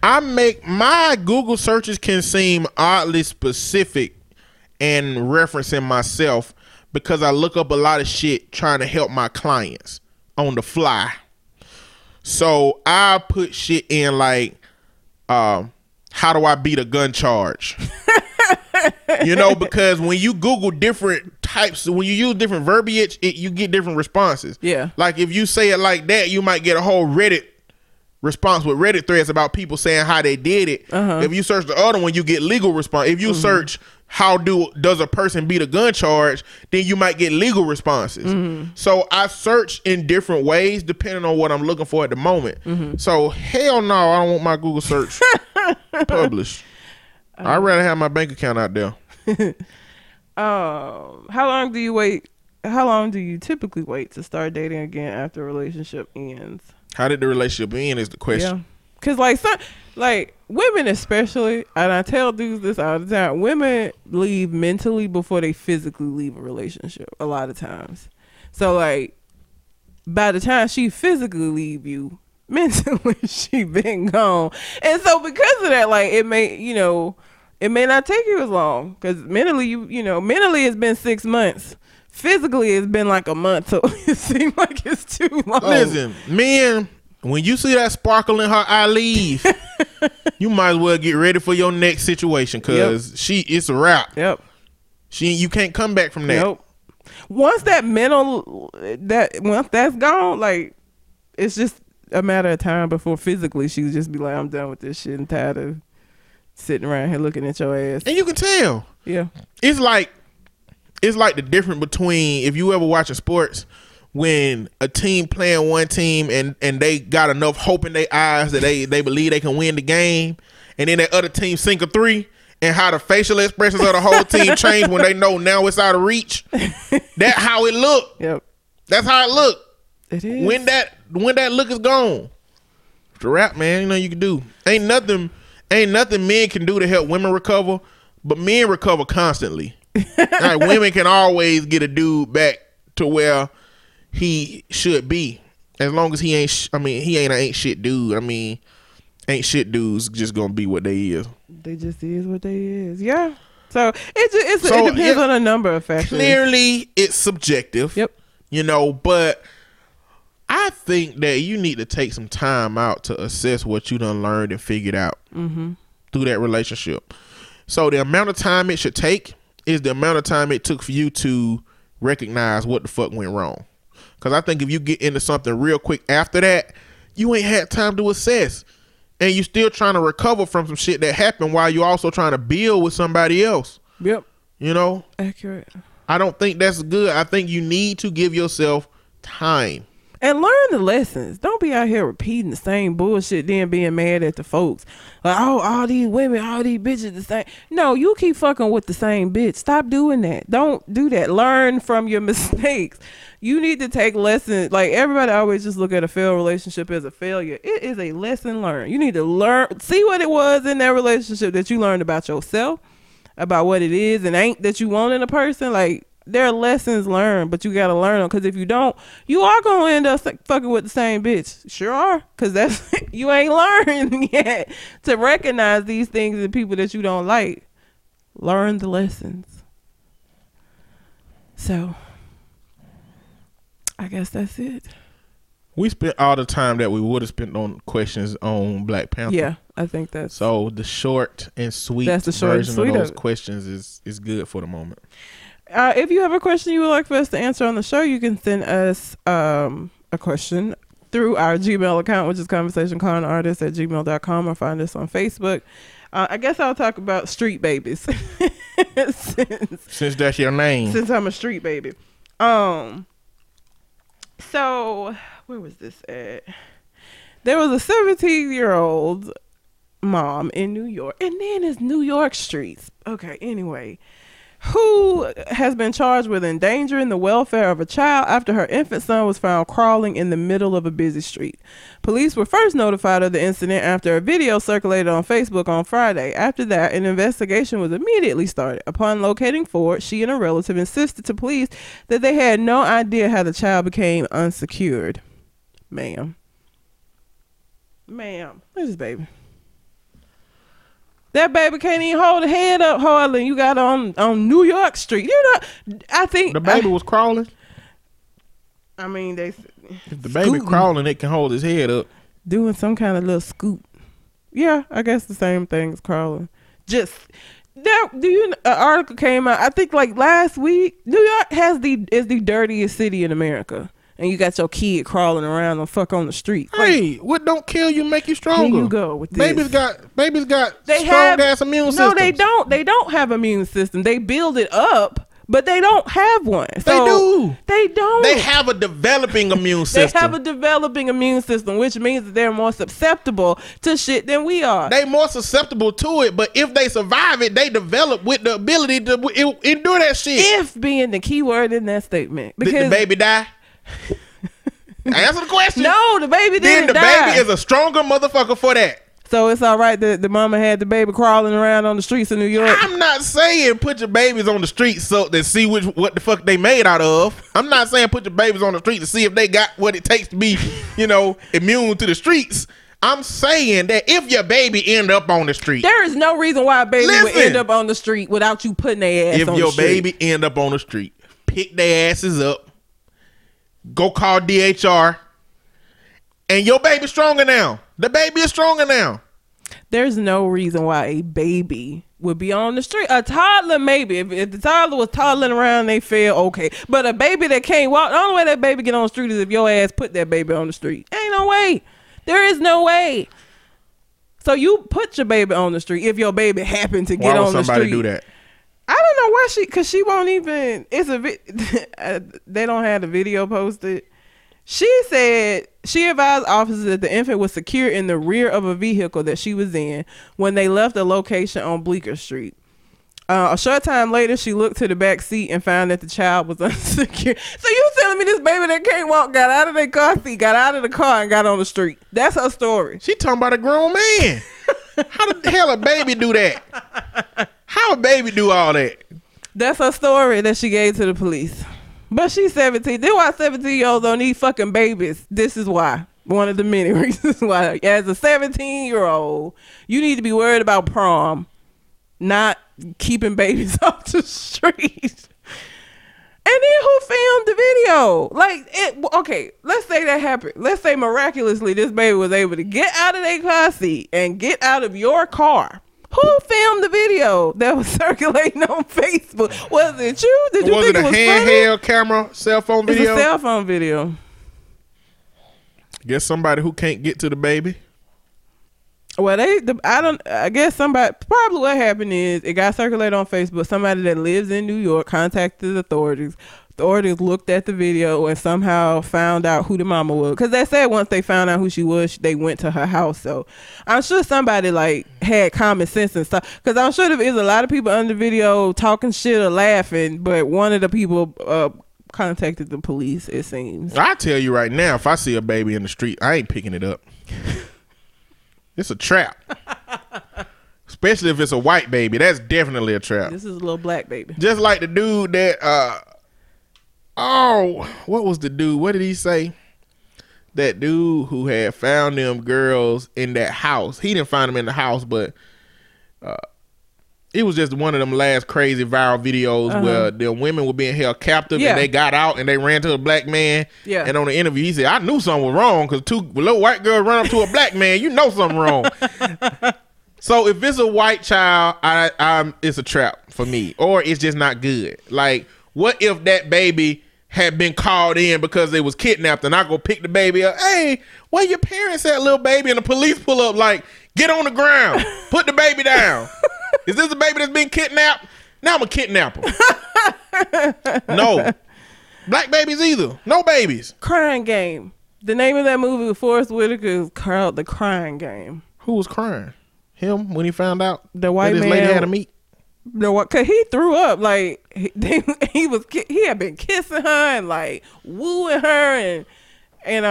I make my Google searches can seem oddly specific and referencing myself because I look up a lot of shit trying to help my clients on the fly. So I put shit in like how do I beat a gun charge? You know, because when you Google different types, when you use different verbiage, you get different responses. Yeah. Like if you say it like that, you might get a whole Reddit response with Reddit threads about people saying how they did it. Uh-huh. If you search the other one, you get legal response. If you search how does a person beat a gun charge, then you might get legal responses. Mm-hmm. So I search in different ways depending on what I'm looking for at the moment. Mm-hmm. So hell no, I don't want my Google search published. I'd rather have my bank account out there. How long do you typically wait to start dating again after a relationship ends? How did the relationship end is the question. Yeah. Because like women especially, and I tell dudes this all the time, women leave mentally before they physically leave a relationship a lot of times. So like by the time she physically leave you, mentally she been gone. And so because of that, like it may not take you as long because mentally mentally it's been 6 months, physically it's been like a month, so it seems like it's too long. Listen, man, when you see that sparkle in her eye leave, you might as well get ready for your next situation because it's a wrap. You can't come back from that. Once once that's gone, like it's just a matter of time before physically she would just be like, I'm done with this shit and tired of sitting around here looking at your ass. And you can tell. Yeah. It's like the difference between, if you ever watch a sports, when a team playing one team and they got enough hope in their eyes that they believe they can win the game, and then that other team sink a three, and how the facial expressions of the whole team change when they know now it's out of reach. That's how it look. Yep. That's how it look. It is. When that look is gone, it's a wrap, man. You know you can do. Ain't nothing men can do to help women recover, but men recover constantly. Like women can always get a dude back to where he should be, as long as he ain't. He ain't an ain't shit dude. Ain't shit dudes just gonna be what they is. They just is what they is. Yeah. So it depends on a number of factors. Clearly, it's subjective. Yep. But I think that you need to take some time out to assess what you done learned and figured out through that relationship. So the amount of time it should take is the amount of time it took for you to recognize what the fuck went wrong. Because I think if you get into something real quick after that, you ain't had time to assess. And you still trying to recover from some shit that happened while you also trying to build with somebody else. Yep. You know? Accurate. I don't think that's good. I think you need to give yourself time. And learn the lessons. Don't be out here repeating the same bullshit, then being mad at the folks. Like, oh, all these women, all these bitches the same. No, you keep fucking with the same bitch. Stop doing that. Don't do that. Learn from your mistakes. You need to take lessons. Like, everybody always just look at a failed relationship as a failure. It is a lesson learned. You need to learn. See what it was in that relationship that you learned about yourself, about what it is and ain't that you want in a person. Like, there are lessons learned, but you got to learn them, because if you don't, you are going to end up fucking with the same bitch. Sure are, because that's you ain't learned yet to recognize these things and people that you don't like. Learn the lessons. So I guess that's it. We spent all the time that we would have spent on questions on Black Panther. Yeah, I think that's... So the short and sweet version of those questions is good for the moment. If you have a question you would like for us to answer on the show, you can send us a question through our Gmail account, which is ConversationConArtist@gmail.com, or find us on Facebook. I guess I'll talk about street babies. Since that's your name. Since I'm a street baby. So... Where was this at? There was a 17-year-old mom in New York, and then it's New York streets. Okay, anyway, who has been charged with endangering the welfare of a child after her infant son was found crawling in the middle of a busy street. Police were first notified of the incident after a video circulated on Facebook on Friday. After that, an investigation was immediately started. Upon locating Ford, she and a relative insisted to police that they had no idea how the child became unsecured. Ma'am, where's this baby? That baby can't even hold her head up hardly. You got on New York Street. You know, I think the baby was crawling. I mean, if the baby crawling, it can hold his head up. Doing some kind of little scoop. Yeah, I guess the same thing's crawling. Just that. Do you? An article came out, I think, like last week. New York is the dirtiest city in America. And you got your kid crawling around and fuck on the street. Hey, what don't kill you make you stronger. Here you go with this. Babies got they strong ass immune system. No, they don't. They don't have immune system. They build it up, but they don't have one. So they do. They don't. They have a developing immune system. They have a developing immune system, which means that they're more susceptible to shit than we are. They more susceptible to it, but if they survive it, they develop with the ability to endure that shit. If being the key word in that statement. Because did the baby die? Answer the question. No, the baby didn't die. Then the baby is a stronger motherfucker for that. So it's all right that the mama had the baby crawling around on the streets of New York. I'm not saying put your babies on the streets so they see what the fuck they made out of. I'm not saying put your babies on the street to see if they got what it takes to be, immune to the streets. I'm saying that if your baby end up on the street, there is no reason why a baby would end up on the street without you putting their ass on the street. If your baby end up on the street, pick their asses up. Go call DHR. And your baby's stronger now. The baby is stronger now. There's no reason why a baby would be on the street. A toddler, maybe. If the toddler was toddling around, they feel okay. But a baby that can't walk, the only way that baby get on the street is if your ass put that baby on the street. Ain't no way. There is no way. So you put your baby on the street if your baby happened to get on the street. Why would somebody do that? I don't know why because she won't even, they don't have the video posted. She said she advised officers that the infant was secure in the rear of a vehicle that she was in when they left the location on Bleecker Street. A short time later, she looked to the back seat and found that the child was unsecured. So you telling me this baby that can't walk got out of their car seat, got out of the car and got on the street. That's her story. She talking about a grown man. How the hell a baby do that? How a baby do all that? That's her story that she gave to the police. But she's 17. Then why 17-year-olds don't need fucking babies? This is why. One of the many reasons why. As a 17-year-old, you need to be worried about prom, not keeping babies off the street. And then who filmed the video? Like, okay, let's say that happened. Let's say miraculously this baby was able to get out of their car seat and get out of your car. Who filmed the video that was circulating on Facebook? Was it you? Did you think it was funny? Was it a handheld camera cell phone video? It's a cell phone video. Guess somebody who can't get to the baby. Well, I guess somebody, probably what happened is it got circulated on Facebook. Somebody that lives in New York contacted authorities. Authorities looked at the video and somehow found out who the mama was. Because they said once they found out who she was, they went to her house. So I'm sure somebody like had common sense and stuff. Because I'm sure there is a lot of people on the video talking shit or laughing, but one of the people contacted the police, it seems. I tell you right now, if I see a baby in the street, I ain't picking it up. It's a trap. Especially if it's a white baby. That's definitely a trap. This is a little black baby. Just like the dude that, what was the dude? What did he say? That dude who had found them girls in that house. He didn't find them in the house, but it was just one of them last crazy viral videos where the women were being held captive and they got out and they ran to a black man. Yeah. And on the interview, he said, I knew something was wrong because two little white girls run up to a black man. You know something wrong. So if it's a white child, it's a trap for me, or it's just not good. Like, what if that baby had been called in because they was kidnapped and I go pick the baby up? Hey, where your parents at, little baby? And the police pull up like, get on the ground. Put the baby down. Is this a baby that's been kidnapped? Now I'm a kidnapper. No. Black babies either. No babies. Crying Game. The name of that movie with Forrest Whitaker is called The Crying Game. Who was crying? Him when he found out the white that this lady had a meat? Because he threw up. Like, he had been kissing her and, like, wooing her. And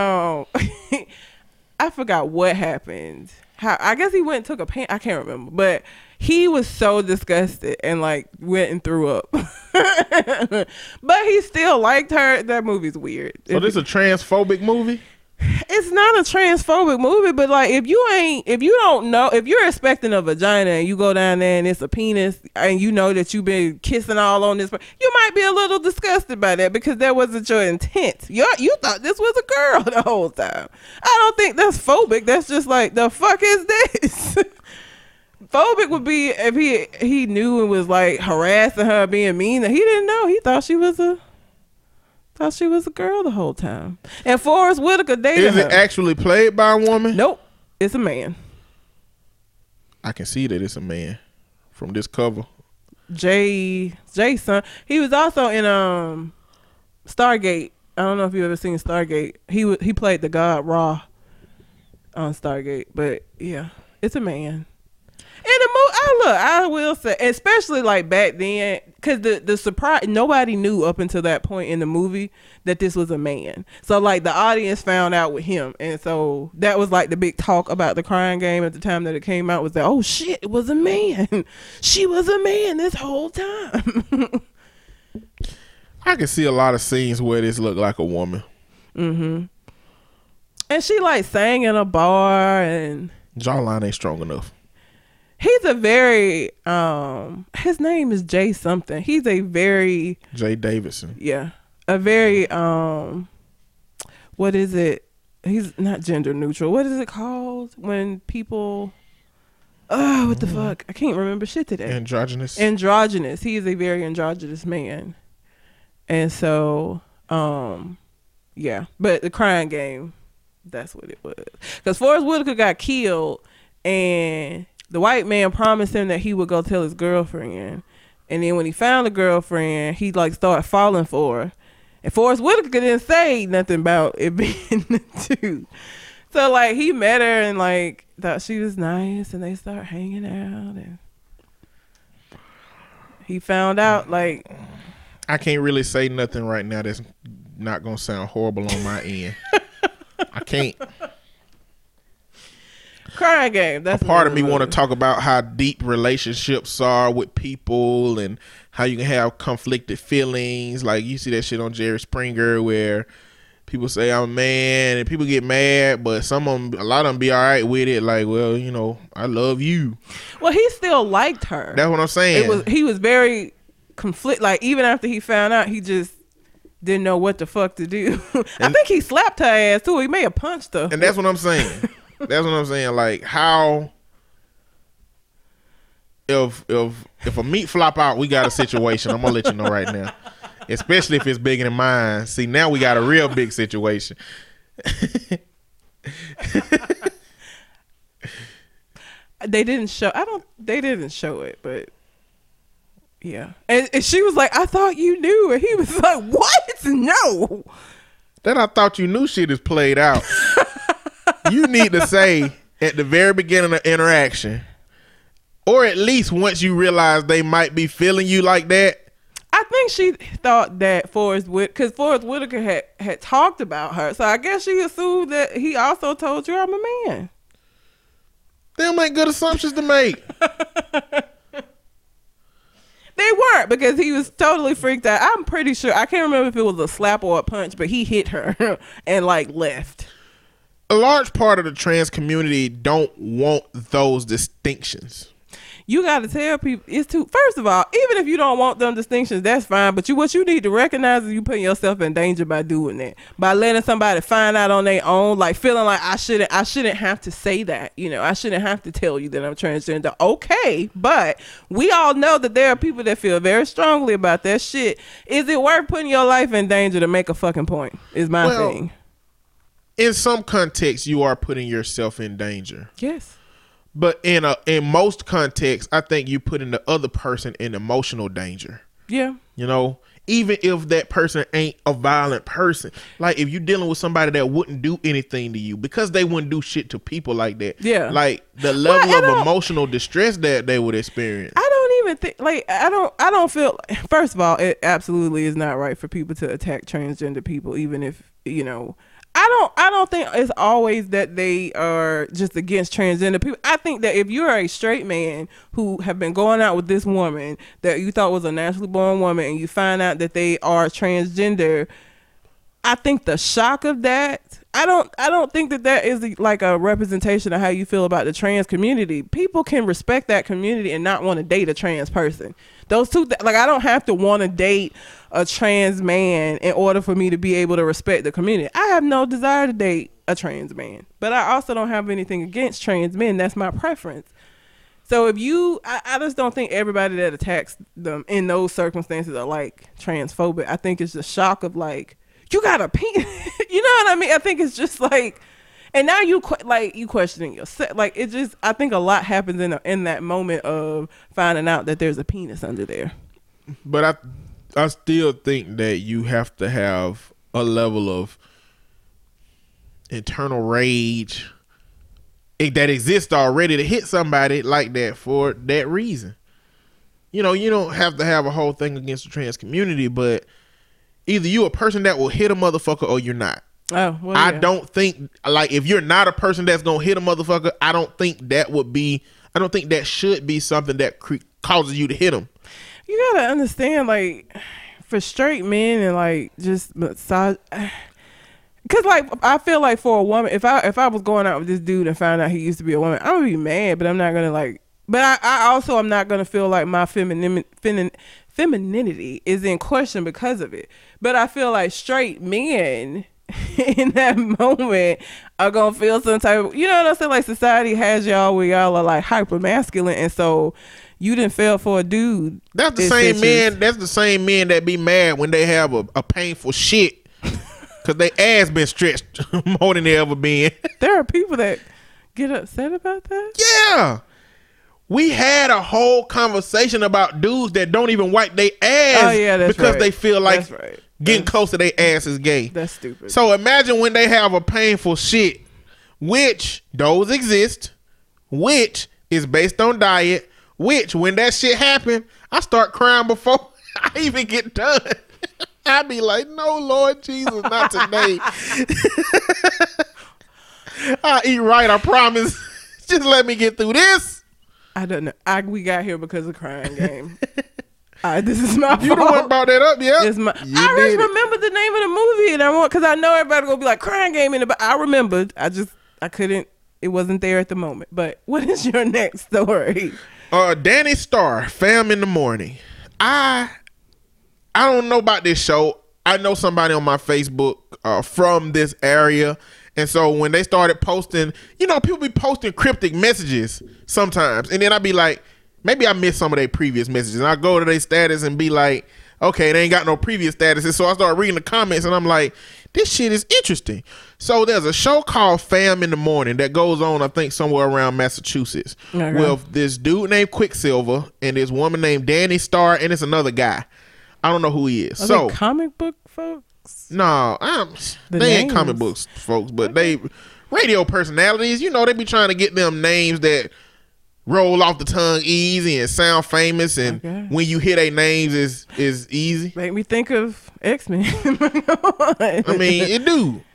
I forgot what happened. I guess he went and took a pant. I can't remember. But he was so disgusted and like went and threw up. But he still liked her. That movie's weird. So this is a transphobic movie? It's not a transphobic movie, but like if you're expecting a vagina and you go down there and it's a penis and you know that you've been kissing all on this, you might be a little disgusted by that because that wasn't your intent. You thought this was a girl the whole time. I don't think that's phobic. That's just like, the fuck is this? Phobic would be if he knew and was like harassing her, being mean. He didn't know. He thought she was a girl the whole time. And Forrest Whitaker dated her. Is it actually played by a woman? Nope. It's a man. I can see that it's a man from this cover. Jason. He was also in Stargate. I don't know if you've ever seen Stargate. He played the god Ra on Stargate. But yeah, it's a man. And the movie, I will say, especially like back then, because the surprise, nobody knew up until that point in the movie that this was a man. So like the audience found out with him. And so that was like the big talk about The Crying Game at the time that it came out, was that, oh shit, it was a man. She was a man this whole time. I can see a lot of scenes where this looked like a woman. Mm-hmm. And she like sang in a bar and... Jawline ain't strong enough. He's a very, his name is Jay something. He's a very... Jay Davidson. Yeah. A very, what is it? He's not gender neutral. What is it called when people... Oh, what the fuck? I can't remember shit today. Androgynous. He is a very androgynous man. And so, yeah. But The Crying Game, that's what it was. Because Forrest Whitaker got killed and... The white man promised him that he would go tell his girlfriend. And then when he found the girlfriend, he like started falling for her. And Forrest Whitaker didn't say nothing about it being the two. So like he met her and like thought she was nice and they start hanging out and he found out like... I can't really say nothing right now that's not gonna sound horrible on my end. I can't. Crying Game. That's a part of me want to talk about how deep relationships are with people and how you can have conflicted feelings. Like you see that shit on Jerry Springer where people say I'm a man and people get mad, but a lot of them be all right with it. Like, well, you know, I love you. Well, he still liked her. That's what I'm saying. He was very conflicted. Like even after he found out, he just didn't know what the fuck to do. I think he slapped her ass too. He may have punched her. And that's what I'm saying. That's what I'm saying. Like, how if a meat flop out, we got a situation. I'm gonna let you know right now. Especially if it's bigger than mine. See, now we got a real big situation. They didn't show it, but yeah. And she was like, I thought you knew. And he was like, what? No. That I thought you knew shit is played out. You need to say at the very beginning of interaction, or at least once you realize they might be feeling you like that. I think she thought that Forrest Whitaker had talked about her. So I guess she assumed that he also told you I'm a man. They'll make good assumptions to make. They weren't, because he was totally freaked out. I'm pretty sure. I can't remember if it was a slap or a punch, but he hit her and like left. A large part of the trans community don't want those distinctions. You got to tell people it's too. First of all, even if you don't want them distinctions, that's fine. But what you need to recognize is you putting yourself in danger by doing that, by letting somebody find out on their own, like feeling like I shouldn't have to say that. You know, I shouldn't have to tell you that I'm transgender. Okay, but we all know that there are people that feel very strongly about that shit. Is it worth putting your life in danger to make a fucking point? Is my thing. In some contexts, you are putting yourself in danger. Yes. But in most contexts, I think you putting the other person in emotional danger. Yeah. You know, even if that person ain't a violent person. Like, if you're dealing with somebody that wouldn't do anything to you, because they wouldn't do shit to people like that. Yeah. Like, the level of emotional distress that they would experience. I don't even think, like, I don't feel, first of all, it absolutely is not right for people to attack transgender people, even if, you know, I don't think it's always that they are just against transgender people. I think that if you're a straight man who have been going out with this woman that you thought was a naturally born woman, and you find out that they are transgender, I think the shock of that, I don't think that is like a representation of how you feel about the trans community. People can respect that community and not want to date a trans person. Those two, like, I don't have to want to date a trans man in order for me to be able to respect the community. I have no desire to date a trans man, but I also don't have anything against trans men. That's my preference. So if you, I just don't think everybody that attacks them in those circumstances are like transphobic. I think it's the shock of like, you got a penis. You know what I mean? I think it's just like, and now you questioning yourself. Like, it just, I think a lot happens in that moment of finding out that there's a penis under there. But I still think that you have to have a level of internal rage that exists already to hit somebody like that for that reason. You know, you don't have to have a whole thing against the trans community, but either you a person that will hit a motherfucker or you're not. Oh, well, yeah. I don't think, like, if you're not a person that's gonna hit a motherfucker, I don't think that should be something that causes you to hit him. You gotta understand, like, for straight men and like just massage, because like I feel like for a woman, if I was going out with this dude and found out he used to be a woman, I'm gonna be mad, but I'm not gonna like. But I also am not gonna feel like my femininity is in question because of it. But I feel like straight men in that moment are gonna feel some type of, you know what I'm saying? Like, society has y'all where y'all are like hyper masculine, and so. You didn't fail for a dude. That's the same man. That's the same men that be mad when they have a painful shit because they ass been stretched more than they ever been. There are people that get upset about that. Yeah, we had a whole conversation about dudes that don't even wipe their ass. Oh, yeah, that's because right. They feel like getting close to their ass is gay. That's stupid. So imagine when they have a painful shit, which those exist, which is based on diet. Which, when that shit happened, I start crying before I even get done. I be like, no, Lord Jesus, not today. I eat right, I promise. Just let me get through this. I don't know. We got here because of Crying Game. This is my fault. You the one brought that up, yeah? I remembered the name of the movie, and because I know everybody's going to be like, Crying Game. But I remembered. I couldn't. It wasn't there at the moment. But what is your next story? Danny Starr, Fam in the Morning. I don't know about this show. I know somebody on my Facebook from this area. And so when they started posting, you know, people be posting cryptic messages sometimes. And then I'd be like, maybe I missed some of their previous messages. And I go to their status and be like, okay, they ain't got no previous statuses. So I start reading the comments and I'm like, this shit is interesting. So there's a show called Fam in the Morning that goes on, I think, somewhere around Massachusetts with this dude named Quicksilver and this woman named Danny Starr, and it's another guy. I don't know who he is. Are so they comic book folks? No, they ain't comic books folks, but they radio personalities. You know, they be trying to get them names that roll off the tongue easy and sound famous, and when you hear their names is easy. Make me think of X-Men. I mean,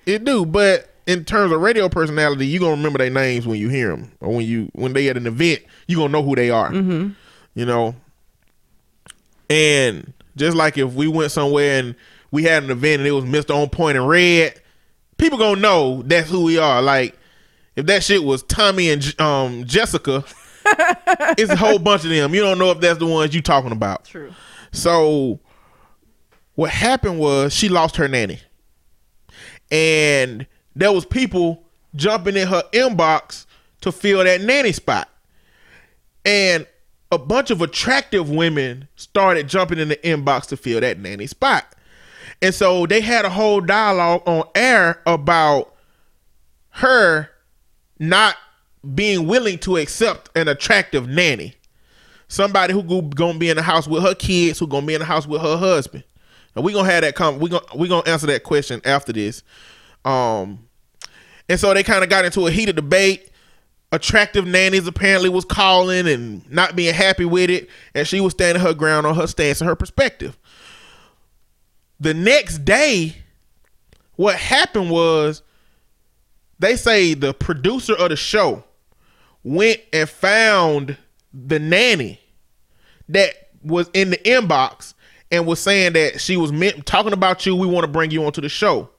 it do. But in terms of radio personality, you gonna remember their names when you hear them, or when they at an event, you gonna know who they are. Mm-hmm. You know, and just like if we went somewhere and we had an event and it was Mr. On Point and Red, people gonna know that's who we are. Like if that shit was Tommy and Jessica. It's a whole bunch of them. You don't know if that's the ones you talking about. True. So what happened was she lost her nanny, and there was people jumping in her inbox to fill that nanny spot, and a bunch of attractive women started jumping in the inbox to fill that nanny spot. And so they had a whole dialogue on air about her not being willing to accept an attractive nanny, somebody who gonna be in the house with her kids, who gonna be in the house with her husband. And we gonna have that we gonna answer that question after this. And so they kind of got into a heated debate. Attractive nannies apparently was calling and not being happy with it, and she was standing her ground on her stance and her perspective. The next day, what happened was, they say the producer of the show went and found the nanny that was in the inbox and was saying that she was talking about you. We want to bring you onto the show.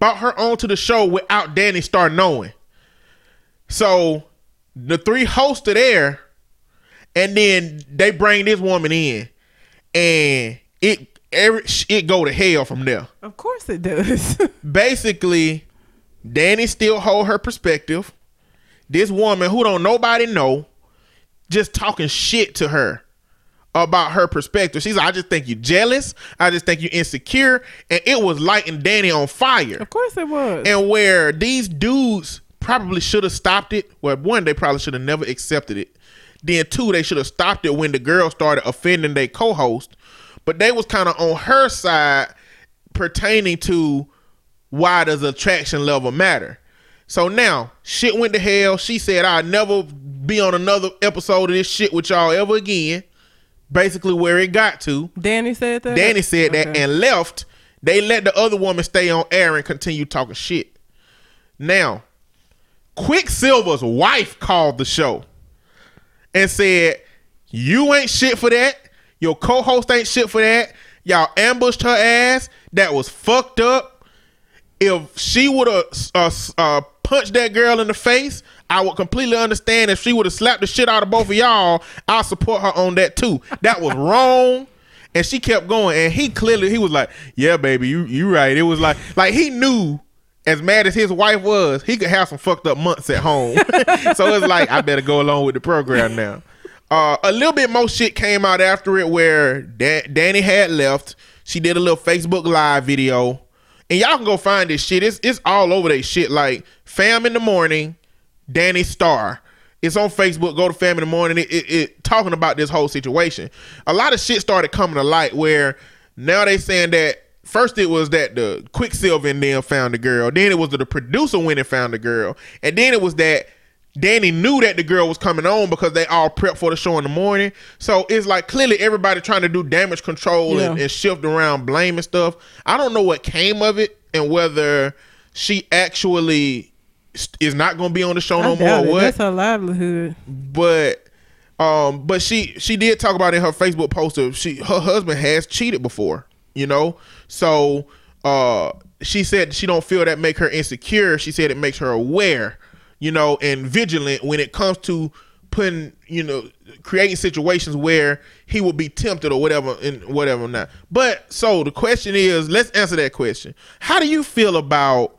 Brought her onto the show without Danny Starr knowing. So the three hosts are there, and then they bring this woman in, and it go to hell from there. Of course it does. Basically, Danny still hold her perspective. This woman who don't nobody know, just talking shit to her about her perspective. She's like, I just think you jealous. I just think you insecure. And it was lighting Danny on fire. Of course it was. And where these dudes probably should have stopped it. Well, one, they probably should have never accepted it. Then two, they should have stopped it when the girl started offending their co-host. But they was kind of on her side pertaining to why does attraction level matter? So now shit went to hell. She said, I'll never be on another episode of this shit with y'all ever again. Basically where it got to. Danny said that? Danny said that and left. They let the other woman stay on air and continue talking shit. Now, Quicksilver's wife called the show and said, you ain't shit for that. Your co-host ain't shit for that. Y'all ambushed her ass. That was fucked up. If she would have punched that girl in the face, I would completely understand. If she would have slapped the shit out of both of y'all, I'll support her on that too. That was wrong. And she kept going. And he was like, yeah, baby, you right. It was like he knew as mad as his wife was, he could have some fucked up months at home. So it's like, I better go along with the program now. A little bit more shit came out after it where Danny had left. She did a little Facebook Live video. And y'all can go find this shit. It's all over that shit. Like Fam in the Morning, Danny Starr. It's on Facebook. Go to Fam in the Morning. It talking about this whole situation. A lot of shit started coming to light where now they saying that first it was that the Quicksilver and them found the girl. Then it was that the producer went and found the girl. And then it was that Danny knew that the girl was coming on because they all prepped for the show in the morning. So it's like clearly everybody trying to do damage control and shift around blame and stuff. I don't know what came of it and whether she actually is not going to be on the show no more. Or what? That's her livelihood. But she did talk about in her Facebook post of her husband has cheated before, you know. So she said she don't feel that make her insecure. She said it makes her aware. You know, and vigilant when it comes to putting, you know, creating situations where he will be tempted or whatever and whatever or not. But so the question is, let's answer that question. How do you feel about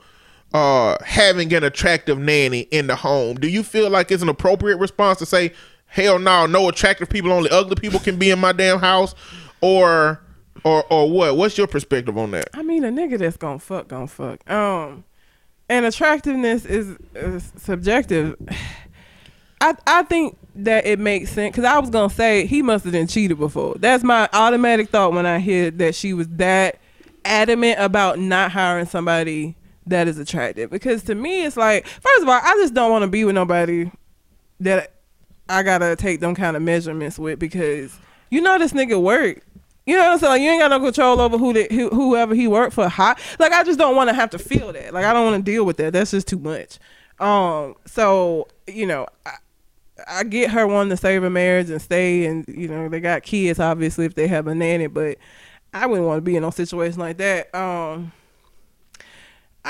having an attractive nanny in the home? Do you feel like it's an appropriate response to say, hell no, no attractive people, only ugly people can be in my damn house? Or what? What's your perspective on that? I mean, a nigga that's gonna fuck. And attractiveness is subjective. I think that it makes sense, because I was gonna say he must have been cheated before. That's my automatic thought when I hear that she was that adamant about not hiring somebody that is attractive. Because to me, it's like, first of all, I just don't want to be with nobody that I gotta take them kind of measurements with, because you know this nigga work. You know what I'm saying? Like, you ain't got no control over whoever he worked for. Like, I just don't want to have to feel that. Like, I don't want to deal with that. That's just too much. So, you know, I get her wanting to save her marriage and stay, and, you know, they got kids, obviously, if they have a nanny, but I wouldn't want to be in no situation like that. I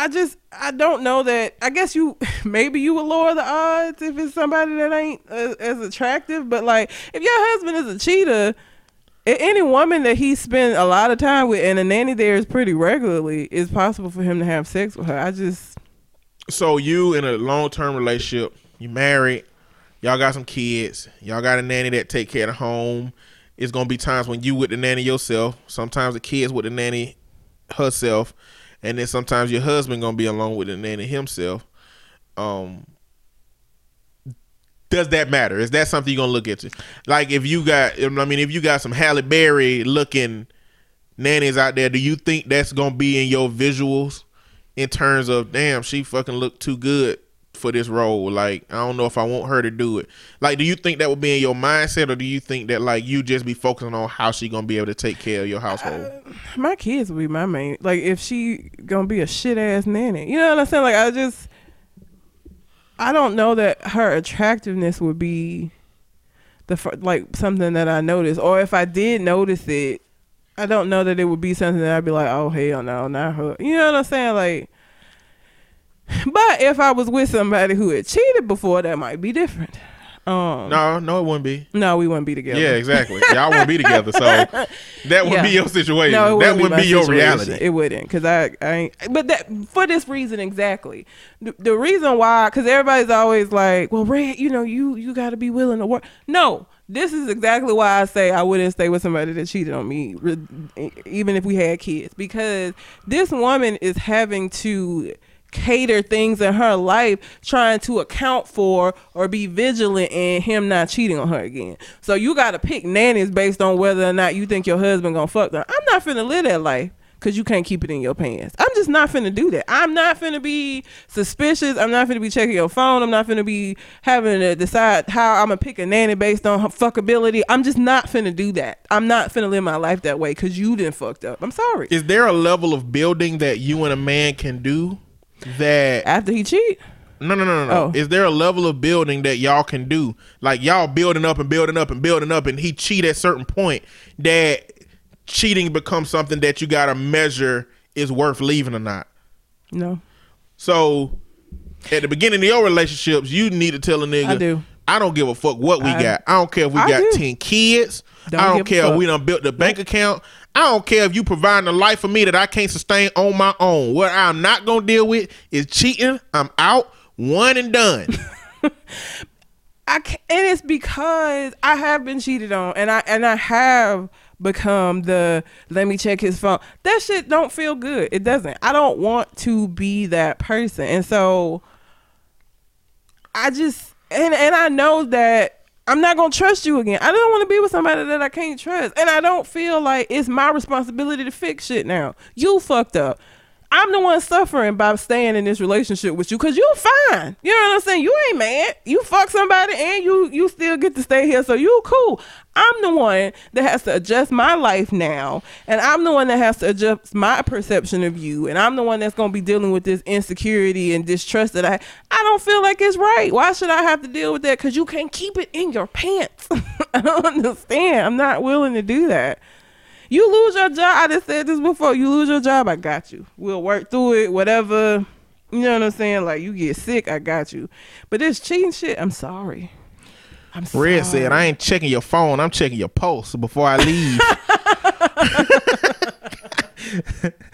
don't know that. I guess maybe you would lower the odds if it's somebody that ain't as attractive, but, like, if your husband is a cheater, any woman that he spends a lot of time with and a nanny there is pretty regularly, it's possible for him to have sex with her. So you in a long-term relationship, you married, y'all got some kids, y'all got a nanny that take care of the home. It's going to be times when you with the nanny yourself, sometimes the kids with the nanny herself, and then sometimes your husband going to be alone with the nanny himself. Does that matter? Is that something you're gonna look at? Like, if you got some Halle Berry looking nannies out there, do you think that's gonna be in your visuals in terms of, damn, she fucking looked too good for this role? Like, I don't know if I want her to do it. Like, do you think that would be in your mindset, or do you think that, like, you just be focusing on how she gonna be able to take care of your household? My kids would be my main. Like, if she gonna be a shit ass nanny, you know what I'm saying? Like, I don't know that her attractiveness would be like something that I notice, or if I did notice it, I don't know that it would be something that I'd be like, oh hell no, not her. You know what I'm saying? Like, but if I was with somebody who had cheated before, that might be different. No, it wouldn't be. No, we wouldn't be together. Yeah, exactly. Y'all wouldn't be together, so that would be your situation. No, that would be your reality. It wouldn't, because I ain't. But for this reason exactly, the reason why, because everybody's always like, well, Red, you know, you got to be willing to work. No, this is exactly why I say I wouldn't stay with somebody that cheated on me, even if we had kids, because this woman is having to cater things in her life, trying to account for or be vigilant in him not cheating on her again. So you gotta pick nannies based on whether or not you think your husband gonna fuck them. I'm not finna live that life, because you can't keep it in your pants. I'm just not finna do that. I'm not finna be suspicious. I'm not finna be checking your phone. I'm not finna be having to decide how I'm gonna pick a nanny based on her fuckability. I'm just not finna do that. I'm not finna live my life that way, because you done fucked up. I'm sorry. Is there a level of building that you and a man can do that after he cheat? No. Oh. Is there a level of building that y'all can do? Like, y'all building up and he cheat at certain point that cheating becomes something that you gotta measure is worth leaving or not? No. So at the beginning of your relationships, you need to tell a nigga, I don't give a fuck what we got. I don't care if we got 10 kids. I don't care if we done built the bank account. I don't care if you providing a life for me that I can't sustain on my own. What I'm not going to deal with is cheating. I'm out. One and done. And it's because I have been cheated on, and I have become the let me check his phone. That shit don't feel good. It doesn't. I don't want to be that person. And so I just... And I know that I'm not going to trust you again. I don't want to be with somebody that I can't trust. And I don't feel like it's my responsibility to fix shit now. You fucked up. I'm the one suffering by staying in this relationship with you, because you're fine. You know what I'm saying? You ain't mad. You fuck somebody and you still get to stay here, so you cool. I'm the one that has to adjust my life now, and I'm the one that has to adjust my perception of you, and I'm the one that's going to be dealing with this insecurity and distrust that I don't feel like it's right. Why should I have to deal with that? Because you can't keep it in your pants. I don't understand. I'm not willing to do that. You lose your job. I just said this before. You lose your job, I got you. We'll work through it, whatever. You know what I'm saying? Like, you get sick, I got you. But this cheating shit, I'm sorry. I'm sorry. Red said, I ain't checking your phone. I'm checking your pulse before I leave.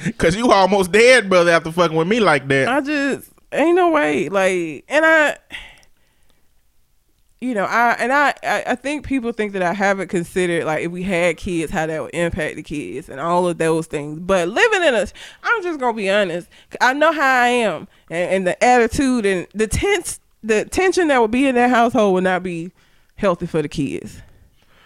Because you almost dead, brother, after fucking with me like that. I just, ain't no way. Like, and I... You know, I think people think that I haven't considered, like, if we had kids, how that would impact the kids and all of those things. But living in a, I'm just going to be honest. I know how I am, and the attitude and the tension that would be in that household would not be healthy for the kids.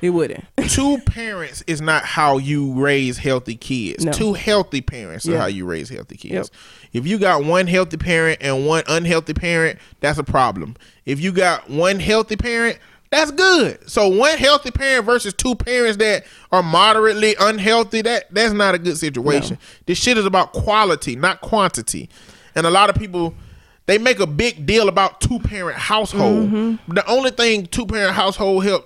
It wouldn't. Two parents is not how you raise healthy kids. No. Two healthy parents are how you raise healthy kids. Yep. If you got one healthy parent and one unhealthy parent, that's a problem. If you got one healthy parent, that's good. So one healthy parent versus two parents that are moderately unhealthy, that's not a good situation. No. This shit is about quality, not quantity. And a lot of people, they make a big deal about two-parent household. Mm-hmm. The only thing two-parent household help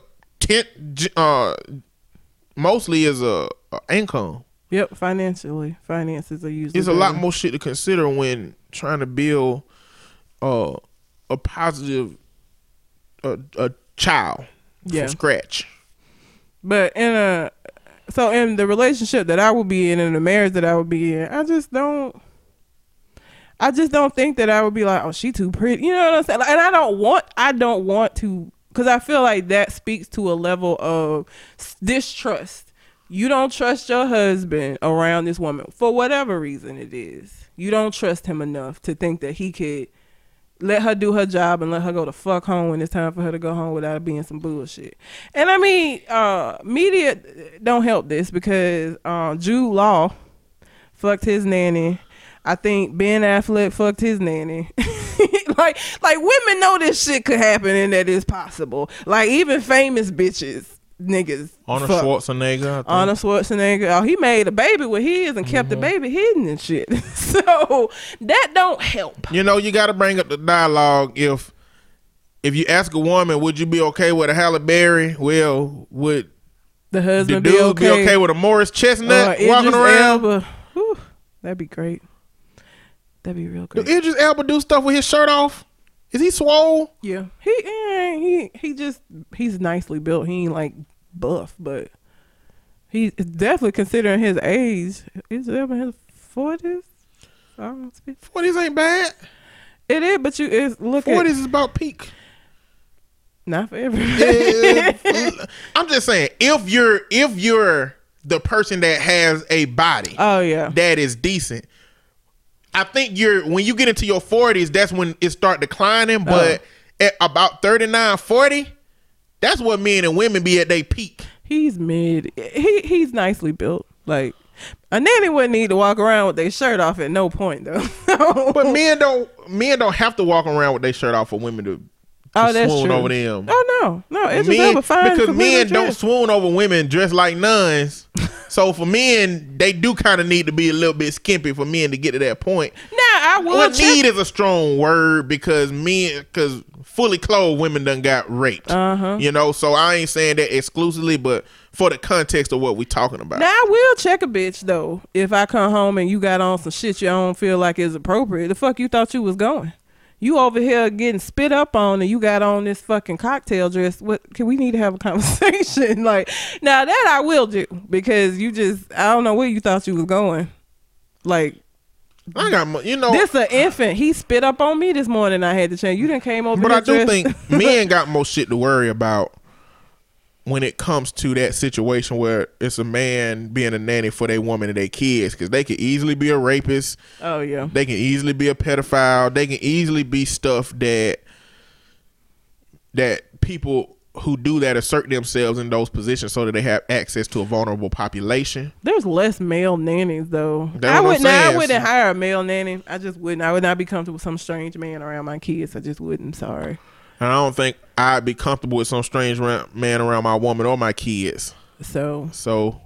mostly is a income. Yep, financially. Finances are usually... It's a lot more shit to consider when trying to build... a positive a child from scratch. But in the relationship that I would be in and the marriage that I would be in, I just don't think that I would be like, oh, she too pretty, you know what I'm saying? Like, and I don't want to, because I feel like that speaks to a level of distrust. You don't trust your husband around this woman for whatever reason it is. You don't trust him enough to think that he could let her do her job and let her go the fuck home when it's time for her to go home without it being some bullshit. And I mean, media don't help this, because Jude Law fucked his nanny. I think Ben Affleck fucked his nanny. like women know this shit could happen and that it's possible. Like, even famous bitches, niggas. Arnold Schwarzenegger. Oh, he made a baby with his and kept the baby hidden and shit. So that don't help. You know, you got to bring up the dialogue. If you ask a woman, would you be okay with a Halle Berry? Well, would the husband be okay with a Morris Chestnut walking around? Whew, that'd be great. That'd be real great. Do Idris Elba do stuff with his shirt off? Is he swole? Yeah, he's nicely built. He ain't like buff, but he's definitely, considering his age, he's in his 40s. I don't speak. 40s ain't bad. It is, but look. 40s is about peak. Not for everybody. I'm just saying, if you're the person that has a body, that is decent. I think when you get into your 40s, that's when it start declining. But at about 39, 40, that's what men and women be at their peak. He's mid. He's nicely built. Like, a nanny wouldn't need to walk around with their shirt off at no point, though. But men don't have to walk around with their shirt off for women to swoon over them. Oh, no. It's just fine. Because men don't swoon over women dressed like nuns. So for men, they do kind of need to be a little bit skimpy for men to get to that point. Now, I will. Well, need is a strong word, because because fully clothed women done got raped. You know, so I ain't saying that exclusively, but for the context of what we talking about. Now, I will check a bitch, though, if I come home and you got on some shit you don't feel like is appropriate. The fuck you thought you was going? You over here getting spit up on and you got on this fucking cocktail dress. We need to have a conversation. Like, now that I will do, because I don't know where you thought you was going. Like, I got, you know, this an infant. He spit up on me this morning. I had to change. You done came over. But I do think men got more shit to worry about when it comes to that situation where it's a man being a nanny for their woman and their kids, because they can easily be a rapist. Oh, yeah. They can easily be a pedophile. They can easily be stuff that people who do that assert themselves in those positions so that they have access to a vulnerable population. There's less male nannies, though. I wouldn't hire a male nanny. I just wouldn't. I would not be comfortable with some strange man around my kids. I just wouldn't. Sorry. And I don't think I'd be comfortable with some strange man around my woman or my kids. So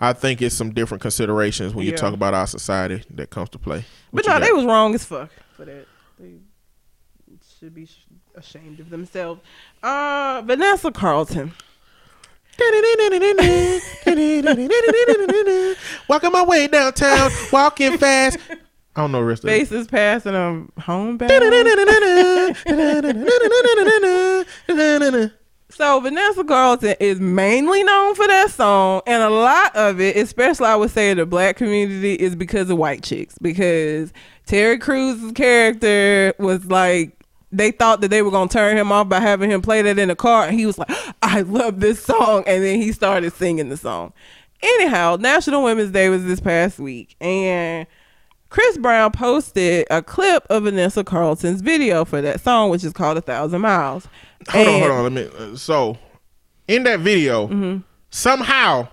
I think it's some different considerations when you talk about our society that comes to play. What, but no, they was wrong as fuck for that. They should be ashamed of themselves. Vanessa Carlton. Walking my way downtown, walking fast. I don't know the rest of it. Faces passing home back. So Vanessa Carlton is mainly known for that song, and a lot of it, especially I would say the black community, is because of White Chicks, because Terry Crews' character was like, they thought that they were going to turn him off by having him play that in the car, and he was like, I love this song, and then he started singing the song. Anyhow, National Women's Day was this past week, and Chris Brown posted a clip of Vanessa Carlton's video for that song, which is called A Thousand Miles. Hold on. Let me, so, in that video, somehow,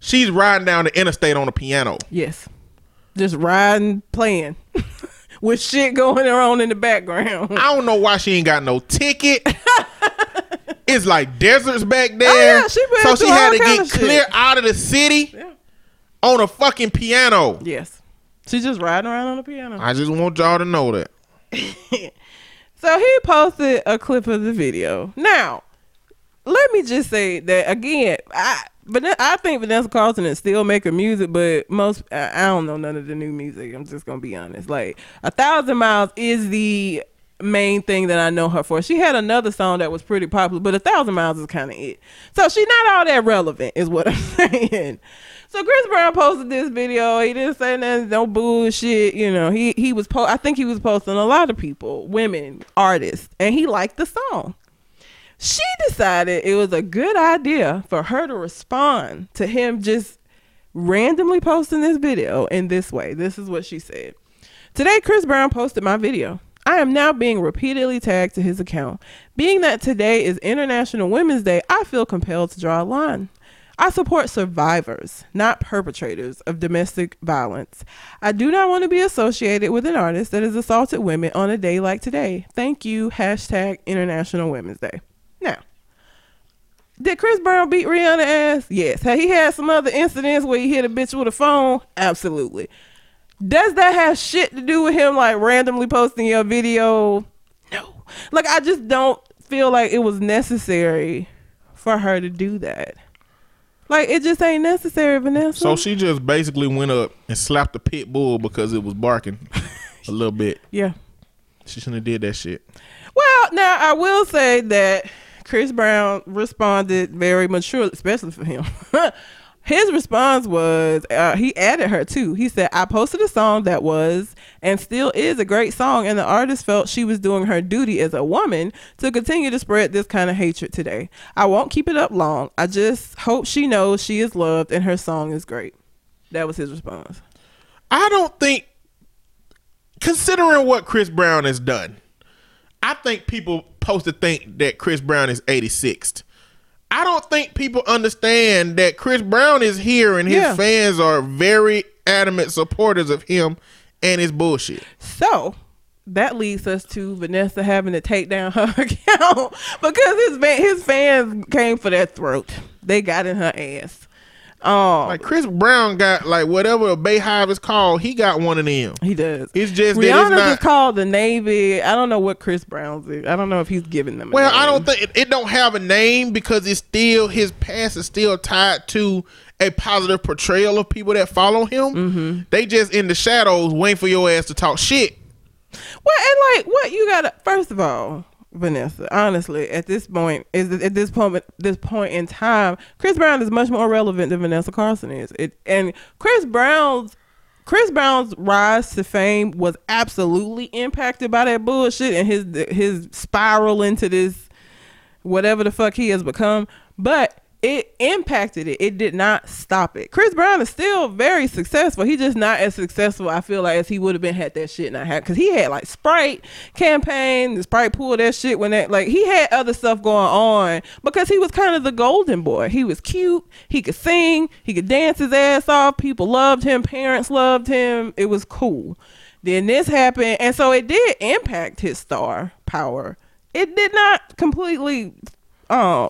she's riding down the interstate on a piano. Yes. Just riding, playing. With shit going on in the background. I don't know why she ain't got no ticket. It's like deserts back there. Oh, yeah, so she had to get clear out of the city on a fucking piano. Yes. She's just riding around on a piano. I just want y'all to know that. So he posted a clip of the video. Now, let me just say that again, I think Vanessa Carlton is still making music, but most, I don't know none of the new music. I'm just going to be honest. Like, A Thousand Miles is the main thing that I know her for. She had another song that was pretty popular, but A Thousand Miles is kind of it. So she's not all that relevant is what I'm saying. So Chris Brown posted this video. He didn't say nothing, no bullshit. You know, he was, I think he was posting a lot of people, women, artists, and he liked the song. She decided it was a good idea for her to respond to him just randomly posting this video in this way. This is what she said. Today, Chris Brown posted my video. I am now being repeatedly tagged to his account. Being that today is International Women's Day, I feel compelled to draw a line. I support survivors, not perpetrators of domestic violence. I do not want to be associated with an artist that has assaulted women on a day like today. Thank you. # International Women's Day. Now, did Chris Brown beat Rihanna ass? Yes. Had he had some other incidents where he hit a bitch with a phone? Absolutely. Does that have shit to do with him like randomly posting your video? No. Like, I just don't feel like it was necessary for her to do that. Like, it just ain't necessary, Vanessa. So she just basically went up and slapped the pit bull because it was barking a little bit. Yeah. She shouldn't have did that shit. Well, now, I will say that Chris Brown responded very maturely, especially for him. His response was, he added her too. He said, I posted a song that was and still is a great song, and the artist felt she was doing her duty as a woman to continue to spread this kind of hatred today. I won't keep it up long. I just hope she knows she is loved and her song is great. That was his response. I don't think, considering what Chris Brown has done, I think people supposed to think that Chris Brown is 86th. I don't think people understand that Chris Brown is here and his fans are very adamant supporters of him and his bullshit. So that leads us to Vanessa having to take down her account because his fans came for that throat. They got in her ass. Like Chris Brown got like whatever a Bayhive is called, he got one of them. He does. It's just Rihanna that is called the Navy. I don't know what Chris Brown's is. I don't know if he's giving them. Well, a name. I don't think it don't have a name because it's still, his past is still tied to a positive portrayal of people that follow him. Mm-hmm. They just in the shadows waiting for your ass to talk shit. Well, and like what you gotta, first of all, Vanessa, honestly, at this point in time, Chris Brown is much more relevant than Vanessa Carlton is. And Chris Brown's rise to fame was absolutely impacted by that bullshit and his spiral into this whatever the fuck he has become. But it impacted it. It did not stop it. Chris Brown is still very successful. He's just not as successful, I feel like, as he would have been had that shit not happened. Because he had, like, Sprite campaign, the Sprite pulled that shit when that, like, he had other stuff going on because he was kind of the golden boy. He was cute. He could sing. He could dance his ass off. People loved him. Parents loved him. It was cool. Then this happened. And so it did impact his star power. It did not completely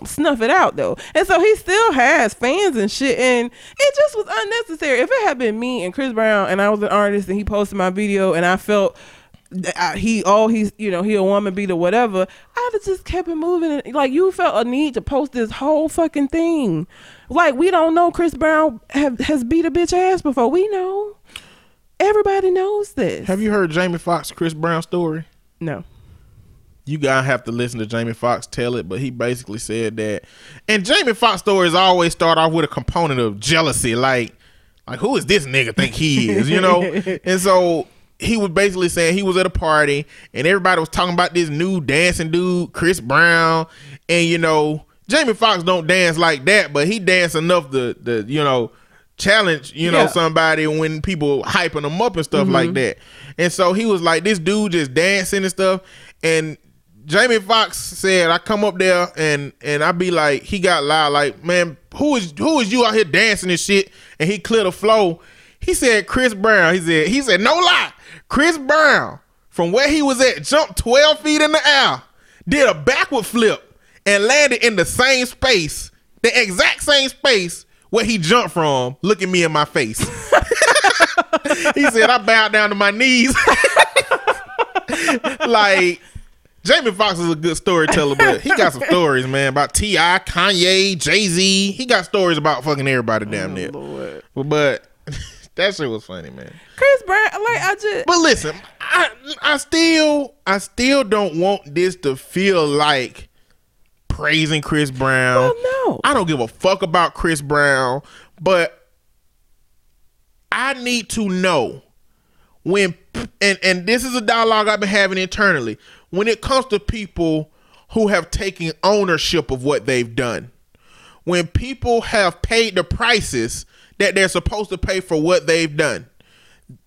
snuff it out though, and so he still has fans and shit, and it just was unnecessary. If it had been me and Chris Brown and I was an artist and he posted my video and I felt that he's a woman beater, whatever, I'd have just kept it moving. Like, you felt a need to post this whole fucking thing? Like, we don't know Chris Brown has beat a bitch ass before. We know, everybody knows this. Have you heard Jamie Foxx Chris Brown story? No. You gotta have to listen to Jamie Foxx tell it, but he basically said that. And Jamie Foxx stories always start off with a component of jealousy, like who is this nigga think he is, you know? And so he was basically saying he was at a party and everybody was talking about this new dancing dude, Chris Brown, and you know Jamie Foxx don't dance like that, but he dance enough to you know challenge somebody when people hyping him up and stuff like that. And so he was like, this dude just dancing and stuff. And Jamie Foxx said, I come up there and I be like, he got loud, like, man, who is you out here dancing and shit? And he cleared the flow. He said, Chris Brown. He said, no lie, Chris Brown, from where he was at, jumped 12 feet in the air, did a backward flip, and landed in the same space, the exact same space where he jumped from, looking me in my face. He said, I bowed down to my knees. Like, Jamie Foxx is a good storyteller, but he got some stories, man, about T.I., Kanye, Jay-Z. He got stories about fucking everybody damn near. Lord. But that shit was funny, man. Chris Brown, like, I just... But listen, I still don't want this to feel like praising Chris Brown. Well, no. I don't give a fuck about Chris Brown, but I need to know when... And this is a dialogue I've been having internally. When it comes to people who have taken ownership of what they've done, when people have paid the prices that they're supposed to pay for what they've done,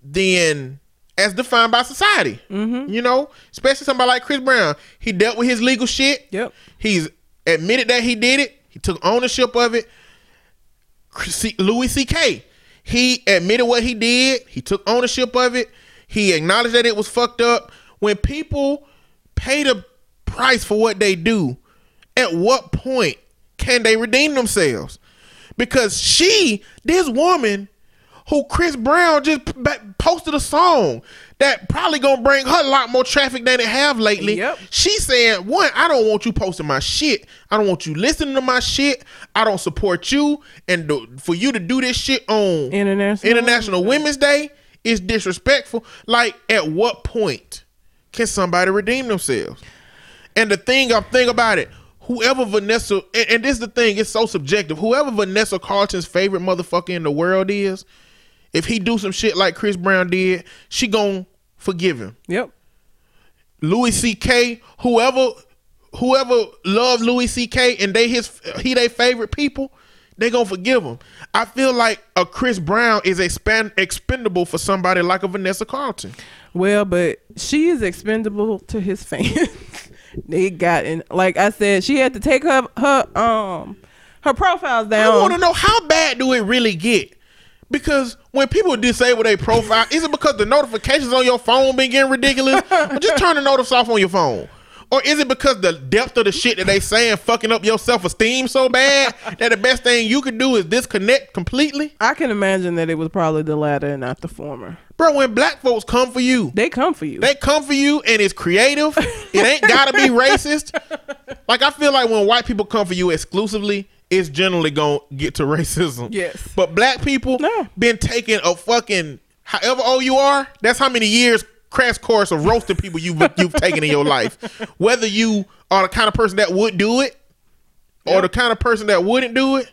then as defined by society, you know, especially somebody like Chris Brown, he dealt with his legal shit. Yep. He's admitted that he did it. He took ownership of it. Louis C.K., he admitted what he did. He took ownership of it. He acknowledged that it was fucked up. When people pay the price for what they do, at what point can they redeem themselves? Because this woman who Chris Brown just posted a song that probably gonna bring her a lot more traffic than it have lately. Yep. She said, one, I don't want you posting my shit. I don't want you listening to my shit. I don't support you. And for you to do this shit on International Women's Day, it's disrespectful. Like, at what point can somebody redeem themselves? And the thing I'm thinking about it, whoever Vanessa, and this is the thing, it's so subjective. Whoever Vanessa Carlton's favorite motherfucker in the world is, if he do some shit like Chris Brown did, she gonna forgive him. Yep. Louis C.K., whoever loved Louis C.K. and they favorite people, they gonna forgive him. I feel like a Chris Brown is expendable for somebody like a Vanessa Carlton. Well, but she is expendable to his fans. They got in, like I said, she had to take her profiles down. I want to know, how bad do it really get? Because when people disable their profile, is it because the notifications on your phone been getting ridiculous? Or just turn the notice off on your phone. Or is it because the depth of the shit that they saying fucking up your self-esteem so bad that the best thing you could do is disconnect completely? I can imagine that it was probably the latter and not the former. Bro, when black folks come for you. They come for you. They come for you, and it's creative. It ain't gotta be racist. Like, I feel like when white people come for you exclusively, it's generally gonna get to racism. Yes. But black people been taking a fucking, however old you are, that's how many years crash course of roasting people you've taken in your life, whether you are the kind of person that would do it or the kind of person that wouldn't do it.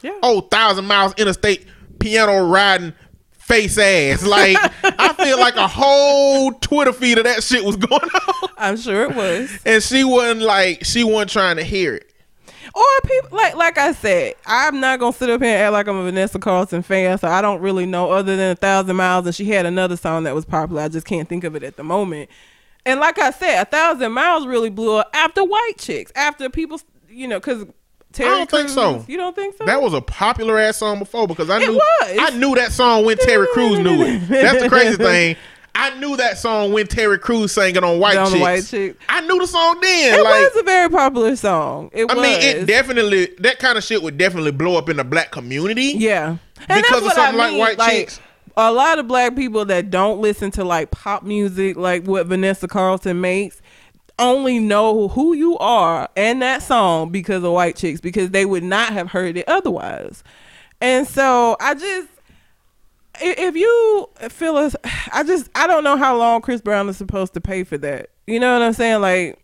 Yeah. Oh, 1,000 miles interstate piano riding face ass. Like, I feel like a whole Twitter feed of that shit was going on. I'm sure it was. And she wasn't trying to hear it. Or people, like I said, I'm not going to sit up here and act like I'm a Vanessa Carlton fan, so I don't really know other than A Thousand Miles, and she had another song that was popular. I just can't think of it at the moment. And like I said, A Thousand Miles really blew up after White Chicks, after people, you know, because Terry I don't Crews, think so. You don't think so? That was a popular ass song before, because I knew that song when Terry Crews knew it. That's the crazy thing. I knew that song when Terry Crews sang it on White Chicks. I knew the song then. It was a very popular song. It definitely, that kind of shit would definitely blow up in the black community. Yeah. And because of something like White Chicks. A lot of black people that don't listen to like pop music, like what Vanessa Carlton makes, only know who you are and that song because of White Chicks, because they would not have heard it otherwise. And so if you feel us, I don't know how long Chris Brown is supposed to pay for that. You know what I'm saying? Like,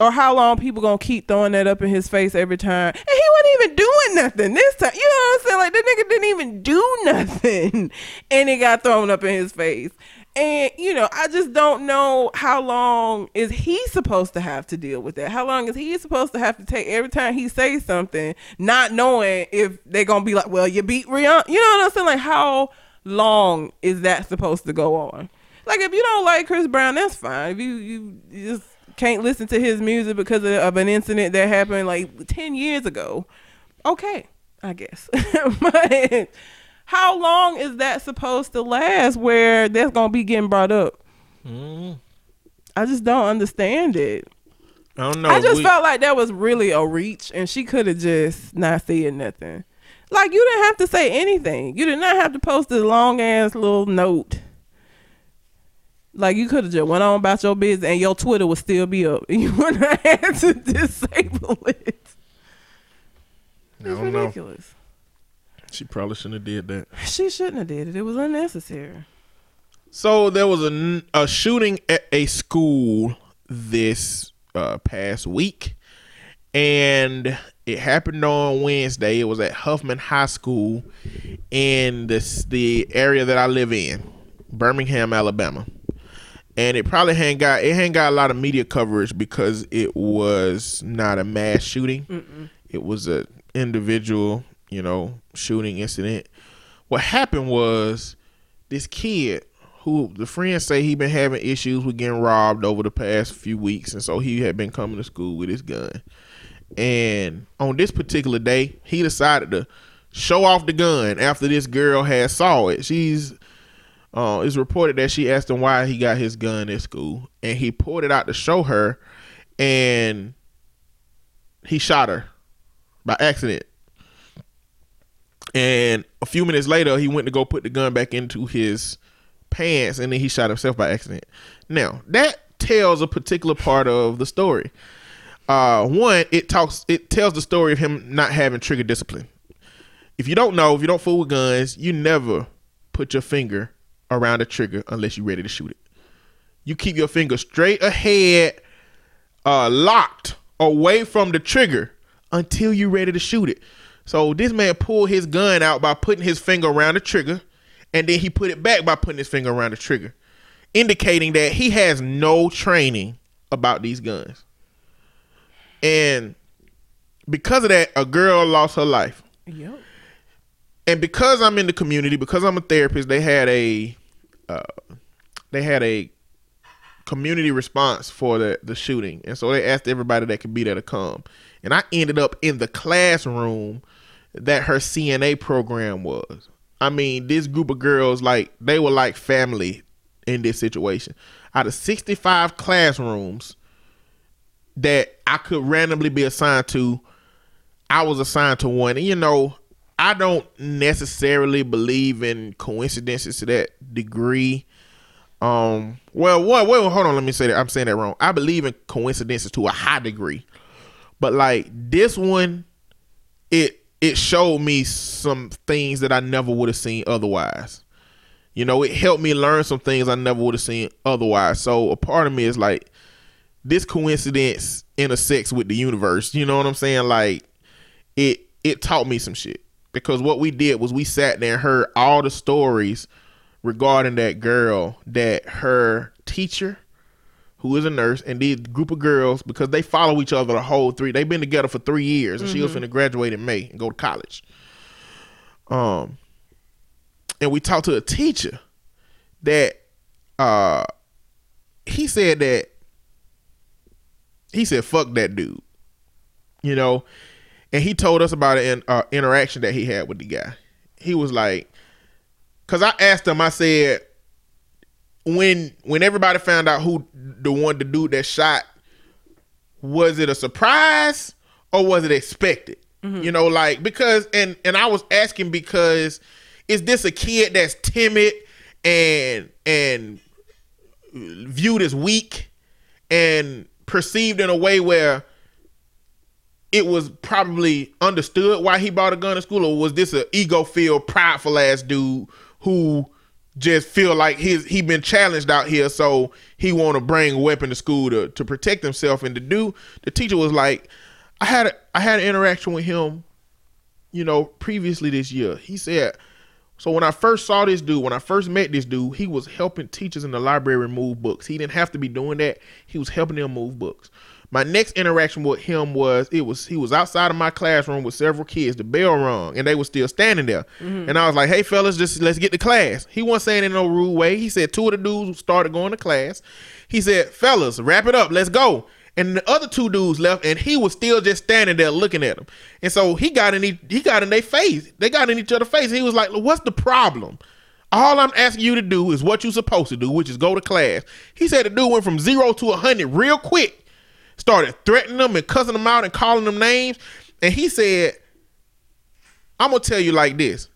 Or how long people gonna keep throwing that up in his face every time? And he wasn't even doing nothing this time. You know what I'm saying? Like, that nigga didn't even do nothing. And it got thrown up in his face. And, you know, I just don't know how long is he supposed to have to deal with that? How long is he supposed to have to take every time he says something, not knowing if they're going to be like, well, you beat Rihanna. You know what I'm saying? Like, how long is that supposed to go on? Like, if you don't like Chris Brown, that's fine. If you just can't listen to his music because of an incident that happened like 10 years ago. Okay, I guess. But how long is that supposed to last where that's going to be getting brought up? Mm. I just don't understand it. I don't know. I just felt like that was really a reach, and she could have just not said nothing. Like, you didn't have to say anything. You did not have to post this long-ass little note. Like, you could have just went on about your business, and your Twitter would still be up. You wouldn't have had to disable it. It's ridiculous. Know. She probably shouldn't have did that. She shouldn't have did it. It was unnecessary. So there was a shooting at a school this past week, and it happened on Wednesday. It was at Huffman High School in the area that I live in, Birmingham, Alabama. And it probably hadn't got a lot of media coverage because it was not a mass shooting. Mm-mm. It was an individual, you know, shooting incident. What happened was this kid who the friends say he been having issues with getting robbed over the past few weeks, and so he had been coming to school with his gun. And on this particular day, he decided to show off the gun after this girl had saw it. It's reported that she asked him why he got his gun at school, and he pulled it out to show her, and he shot her by accident. And a few minutes later, he went to go put the gun back into his pants, and then he shot himself by accident. Now, that tells a particular part of the story. One, it tells the story of him not having trigger discipline. If you don't know, if you don't fool with guns, you never put your finger around a trigger unless you're ready to shoot it. You keep your finger straight ahead, locked away from the trigger until you're ready to shoot it. So this man pulled his gun out by putting his finger around the trigger, and then he put it back by putting his finger around the trigger, indicating that he has no training about these guns. And because of that, a girl lost her life. Yep. And because I'm in the community, because I'm a therapist, they had a community response for the shooting. And so they asked everybody that could be there to come. And I ended up in the classroom that her CNA program was. I mean, this group of girls, like, they were like family in this situation. Out of 65 classrooms that I could randomly be assigned to, I was assigned to one. And, you know, I don't necessarily believe in coincidences to that degree. Hold on, let me say that. I'm saying that wrong. I believe in coincidences to a high degree. But like this one, it showed me some things that I never would have seen otherwise. You know, it helped me learn some things I never would have seen otherwise. So a part of me is like, this coincidence intersects with the universe. You know what I'm saying? Like it taught me some shit, because what we did was we sat there and heard all the stories regarding that girl that her teacher, who is a nurse, and this group of girls, because they follow each other the whole three. They've been together for 3 years, and mm-hmm. She was finna graduate in May and go to college. And we talked to a teacher that he said fuck that dude, you know, and he told us about an interaction that he had with the guy. He was like, because I asked him, I said, When everybody found out who the dude that shot, was it a surprise or was it expected? Mm-hmm. You know, like, because and I was asking, because is this a kid that's timid and viewed as weak and perceived in a way where it was probably understood why he brought a gun to school, or was this an ego-filled, prideful ass dude who just feel like he been challenged out here, so he want to bring a weapon to school to protect himself. And the teacher was like, I had an interaction with him, you know, previously this year. He said, so when I first met this dude, he was helping teachers in the library move books. He didn't have to be doing that. He was helping them move books. My next interaction with him he was outside of my classroom with several kids. The bell rung and they were still standing there. Mm-hmm. And I was like, hey fellas, let's get to class. He wasn't saying it in no rude way. He said two of the dudes started going to class. He said, fellas, wrap it up, let's go. And the other two dudes left and he was still just standing there looking at them. And so he got in their face. They got in each other's face. And he was like, well, what's the problem? All I'm asking you to do is what you're supposed to do, which is go to class. He said the dude went from 0 to 100 real quick. Started threatening them and cussing them out and calling them names. And he said, I'm going to tell you like this.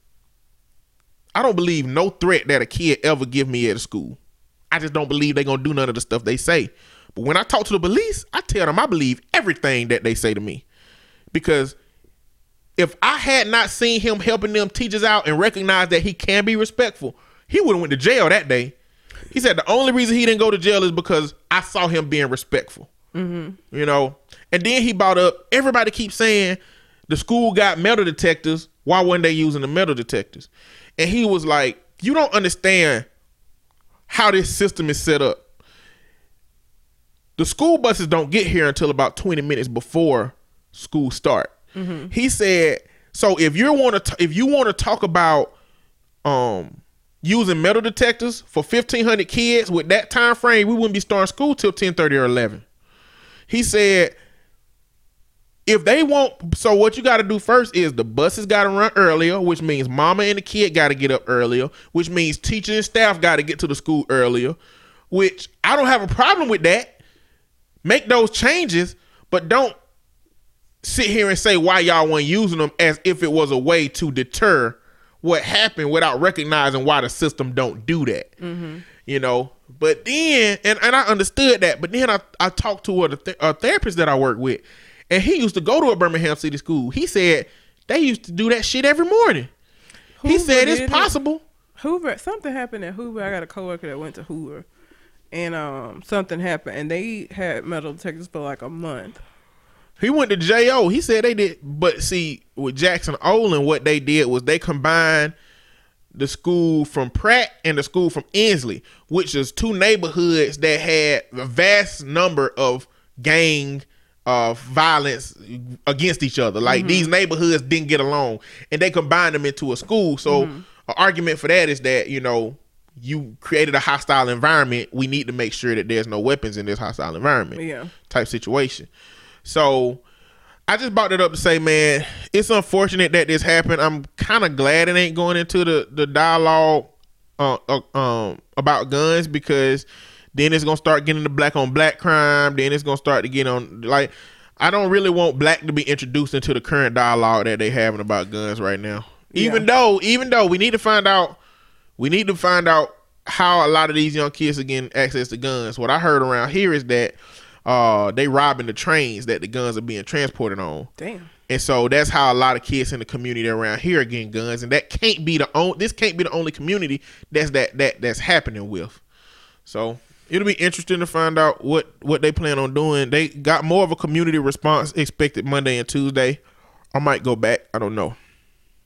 I don't believe no threat that a kid ever give me at a school. I just don't believe they're going to do none of the stuff they say. But when I talk to the police, I tell them I believe everything that they say to me. Because if I had not seen him helping them teachers out and recognized that he can be respectful, he would have went to jail that day. He said the only reason he didn't go to jail is because I saw him being respectful. Mm-hmm. You know, and then he brought up, everybody keeps saying the school got metal detectors. Why weren't they using the metal detectors? And he was like, you don't understand how this system is set up. The school buses don't get here until about 20 minutes before school start. Mm-hmm. He said, so if you want to talk about using metal detectors for 1,500 kids with that time frame, we wouldn't be starting school till 10:30 or 11. He said, so what you got to do first is the buses got to run earlier, which means mama and the kid got to get up earlier, which means teachers and staff got to get to the school earlier, which I don't have a problem with that. Make those changes, but don't sit here and say why y'all weren't using them as if it was a way to deter what happened without recognizing why the system don't do that. Mm-hmm. You know, but then, and I understood that, but then I talked to a therapist that I work with, and he used to go to a Birmingham City school. He said they used to do that shit every morning. Hoover, he said it's possible. Hoover, something happened at Hoover. I got a coworker that went to Hoover, and something happened, and they had metal detectors for like a month. He went to J.O. He said they did, but see, with Jackson Olin, what they did was they combined the school from Pratt and the school from Inslee, which is two neighborhoods that had a vast number of gang violence against each other. Like, mm-hmm. These neighborhoods didn't get along, and they combined them into a school. So mm-hmm. An argument for that is that, you know, you created a hostile environment. We need to make sure that there's no weapons in this hostile environment type situation. So I just brought it up to say, man, it's unfortunate that this happened. I'm kind of glad it ain't going into the dialogue about guns, because then it's going to start getting to black on black crime. Then it's going to start to get on, like, I don't really want black to be introduced into the current dialogue that they having about guns right now. Even though we need to find out how a lot of these young kids are getting access to guns. What I heard around here is that they robbing the trains that the guns are being transported on. Damn. And so that's how a lot of kids in the community around here are getting guns, and that can't be this can't be the only community that's happening with. So it'll be interesting to find out what they plan on doing. They got more of a community response expected Monday and Tuesday. I might go back, I don't know.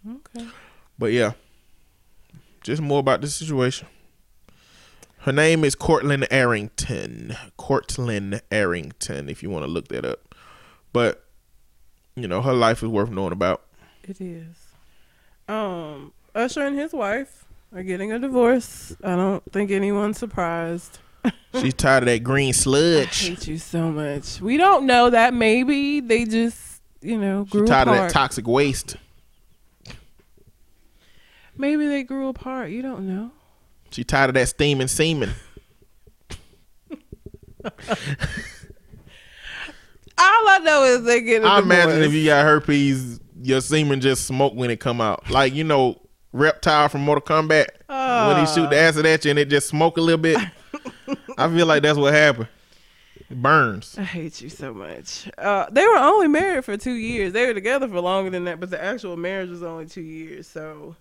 Okay. But yeah, just more about this situation. Her name is Cortland Arrington. Cortland Arrington, if you want to look that up. But, you know, her life is worth knowing about. It is. Usher and his wife are getting a divorce. I don't think anyone's surprised. She's tired of that green sludge. I hate you so much. We don't know that. Maybe they just, you know, grew apart. She's tired of that toxic waste. Maybe they grew apart. You don't know. She tired of that steam and semen. All I know is they get. I imagine if you got herpes, your semen just smoke when it come out. Like, you know, Reptile from Mortal Kombat, when he shoot the acid at you and it just smoke a little bit. I feel like that's what happened. It burns. I hate you so much. They were only married for 2 years. They were together for longer than that, but the actual marriage was only 2 years. So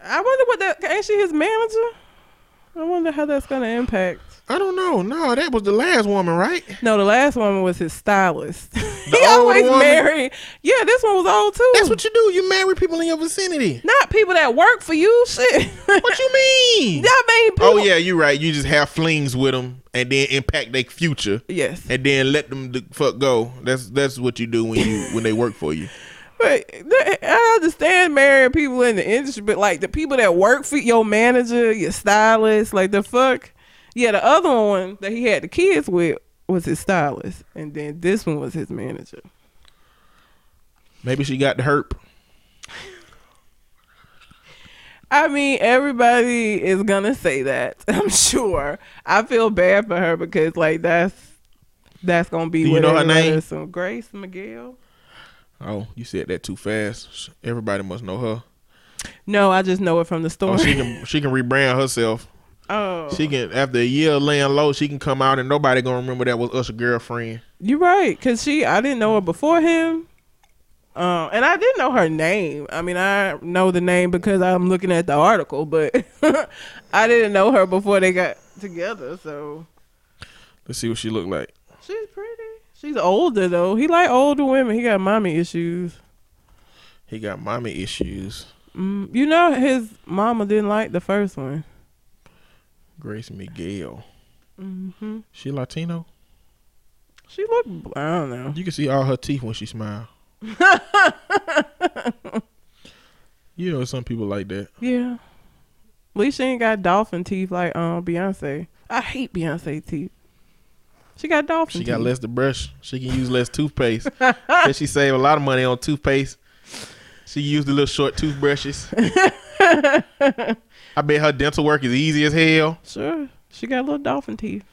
I wonder what that, ain't she his manager? I wonder how that's going to impact. I don't know. No, that was the last woman, right? No, the last woman was his stylist. He always married. Yeah, this one was old too. That's what you do. You marry people in your vicinity. Not people that work for you. Shit. What you mean? That mean people. Oh yeah, you're right. You just have flings with them and then impact their future. Yes. And then let them the fuck go. That's what you do when they work for you. But I understand marrying people in the industry, but like the people that work for your manager, your stylist, like the fuck. Yeah, the other one that he had the kids with was his stylist, and then this one was his manager. Maybe she got the herp. I mean, everybody is gonna say that. I'm sure. I feel bad for her because, like, that's gonna be. Do you know her name? Some Grace Miguel. Oh, you said that too fast. Everybody must know her. No, I just know it from the story. Oh, she can rebrand herself. Oh, she can, after a year laying low, she can come out and nobody gonna remember that was Usher's girlfriend. You're right, cause I didn't know her before him, and I didn't know her name. I mean, I know the name because I'm looking at the article, but I didn't know her before they got together. So let's see what she looked like. She's pretty. She's older though. He like older women. He got mommy issues. You know his mama didn't like the first one. Grace Miguel. Mm-hmm. She Latino? She look, I don't know. You can see all her teeth when she smile. You know, some people like that. Yeah. At least she ain't got dolphin teeth like Beyonce. I hate Beyonce teeth. She got dolphin teeth. She got less to brush. She can use less toothpaste. Cause she save a lot of money on toothpaste. She used the little short toothbrushes. I bet her dental work is easy as hell. Sure. She got little dolphin teeth.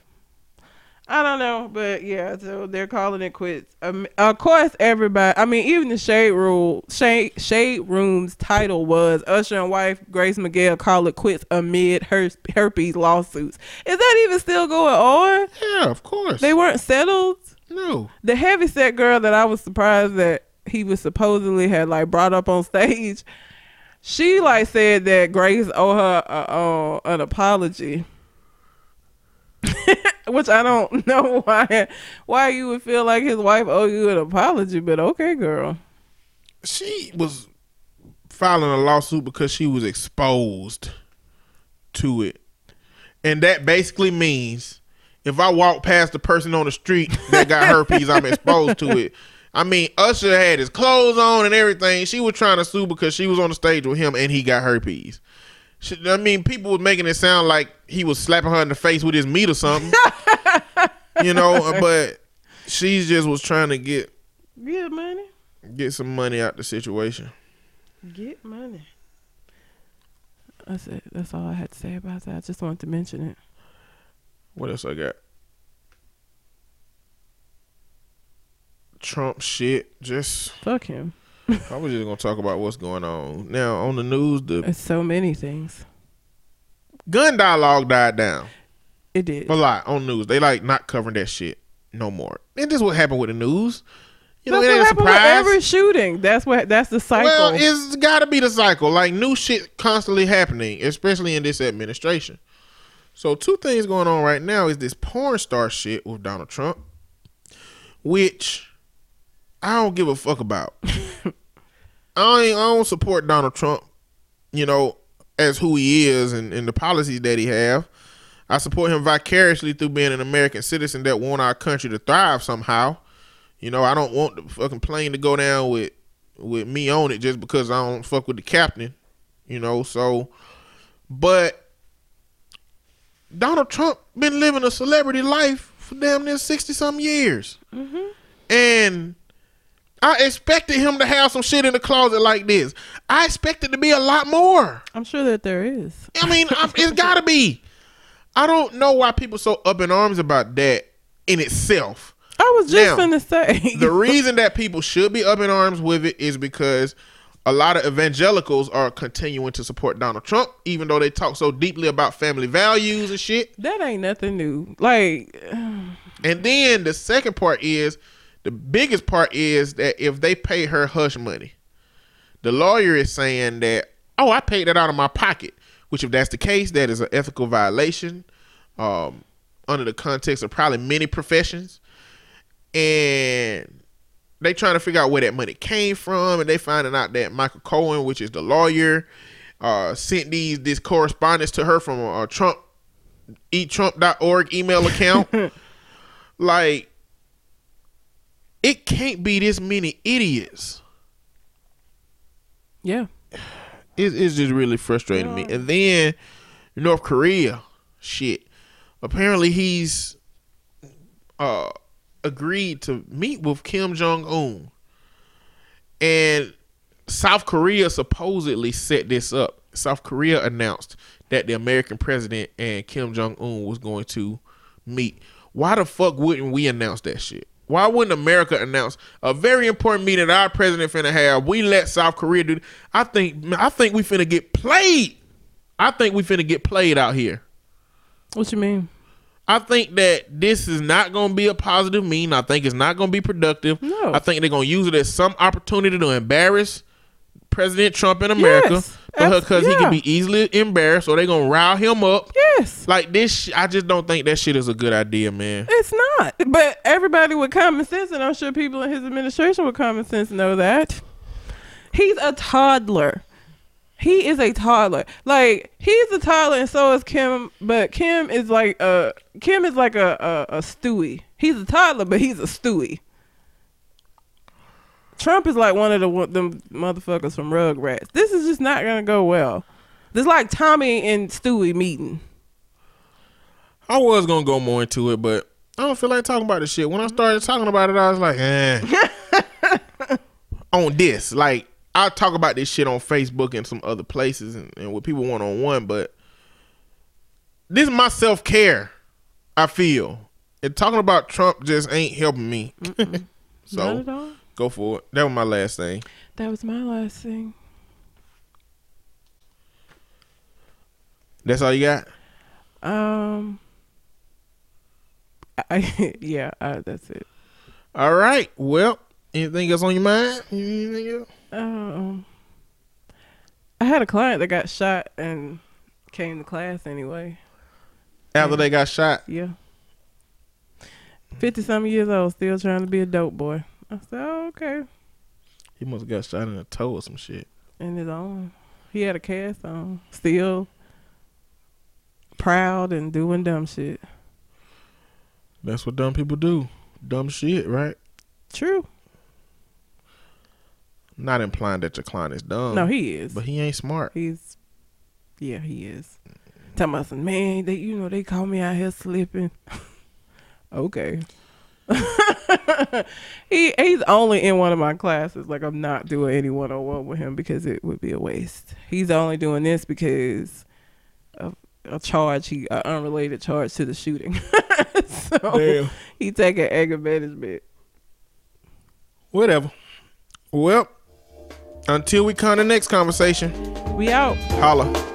I don't know, but yeah, so they're calling it quits. Of course, everybody, I mean, even the Shade Room's title was Usher and wife Grace Miguel call it quits amid herpes lawsuits. Is that even still going on? Yeah, of course. They weren't settled? No. The heavyset girl that I was surprised that he was supposedly had like brought up on stage, she like said that Grace owe her an apology, which I don't know why you would feel like his wife owe you an apology, but okay, girl. She was filing a lawsuit because she was exposed to it, and that basically means if I walk past the person on the street that got herpes, I'm exposed to it. I mean, Usher had his clothes on and everything. She was trying to sue because she was on the stage with him and he got herpes. I mean, people were making it sound like he was slapping her in the face with his meat or something. You know, but she just was trying to get some money out the situation. Get money. That's it. That's all I had to say about that. I just wanted to mention it. What else I got? Trump shit, just fuck him. I was just gonna talk about what's going on now on the news. There's so many things. Gun dialogue died down. It did a lot on news. They like not covering that shit no more. And this is what happened with the news. You know, it ain't a surprise. With every shooting. That's the cycle. Well, it's got to be the cycle. Like new shit constantly happening, especially in this administration. So two things going on right now is this porn star shit with Donald Trump, which. I don't give a fuck about. I don't support Donald Trump, you know, as who he is and the policies that he have. I support him vicariously through being an American citizen that want our country to thrive somehow. You know, I don't want the fucking plane to go down with me on it just because I don't fuck with the captain, you know. So, but Donald Trump been living a celebrity life for damn near 60 some years. Mm-hmm. And I expected him to have some shit in the closet like this. I expected to be a lot more. I'm sure that there is. I mean, it's gotta be. I don't know why people so up in arms about that in itself. I was just gonna say. The reason that people should be up in arms with it is because a lot of evangelicals are continuing to support Donald Trump, even though they talk so deeply about family values and shit. That ain't nothing new. Like. And then the second part is, the biggest part is that if they pay her hush money, the lawyer is saying that oh, I paid that out of my pocket, which if that's the case, that is an ethical violation under the context of probably many professions. And they trying to figure out where that money came from, and they finding out that Michael Cohen, which is the lawyer, sent this correspondence to her from a Trump, eTrump.org email account. Like, it can't be this many idiots. Yeah. It's just really frustrating me. And then North Korea shit. Apparently he's agreed to meet with Kim Jong-un. And South Korea supposedly set this up. South Korea announced that the American president and Kim Jong-un was going to meet. Why the fuck wouldn't we announce that shit? Why wouldn't America announce a very important meeting our president finna have? We let South Korea do. I think we finna get played. I think we finna get played out here. What you mean? I think that this is not going to be a positive meeting. I think it's not going to be productive. No. I think they're going to use it as some opportunity to embarrass President Trump in America, because he can be easily embarrassed, so they're going to rile him up. Yes. Like this, I just don't think that shit is a good idea, man. It's not. But everybody with common sense, and I'm sure people in his administration with common sense know that. He's a toddler. He is a toddler. Like, he's a toddler, and so is Kim. But Kim is like a Stewie. He's a toddler, but he's a Stewie. Trump is like one of them motherfuckers from Rugrats. This is just not gonna go well. This is like Tommy and Stewie meeting. I was gonna go more into it, but I don't feel like talking about this shit. When I started talking about it, I was like, on this, like. I talk about this shit on Facebook and some other places and with people one-on-one, but this is my self-care, I feel. And talking about Trump just ain't helping me. So, not at all. Go for it. That was my last thing. That's all you got? That's it. All right. Well, anything else on your mind? Anything else? I had a client that got shot and came to class anyway. After they got shot? Yeah. 50-something years old, still trying to be a dope boy. I said, oh, okay. He must have got shot in the toe or some shit. In his arm. He had a cast on. Still proud and doing dumb shit. That's what dumb people do. Dumb shit, right? True. Not implying that your client is dumb. No, he is. But he ain't smart. He is. Talking about some, man, they caught me out here slipping. Okay. He's only in one of my classes. Like, I'm not doing any one-on-one with him because it would be a waste. He's only doing this because of an unrelated charge to the shooting. So, damn. He taking anger management. Whatever. Well, until we come to the next conversation. We out. Holla.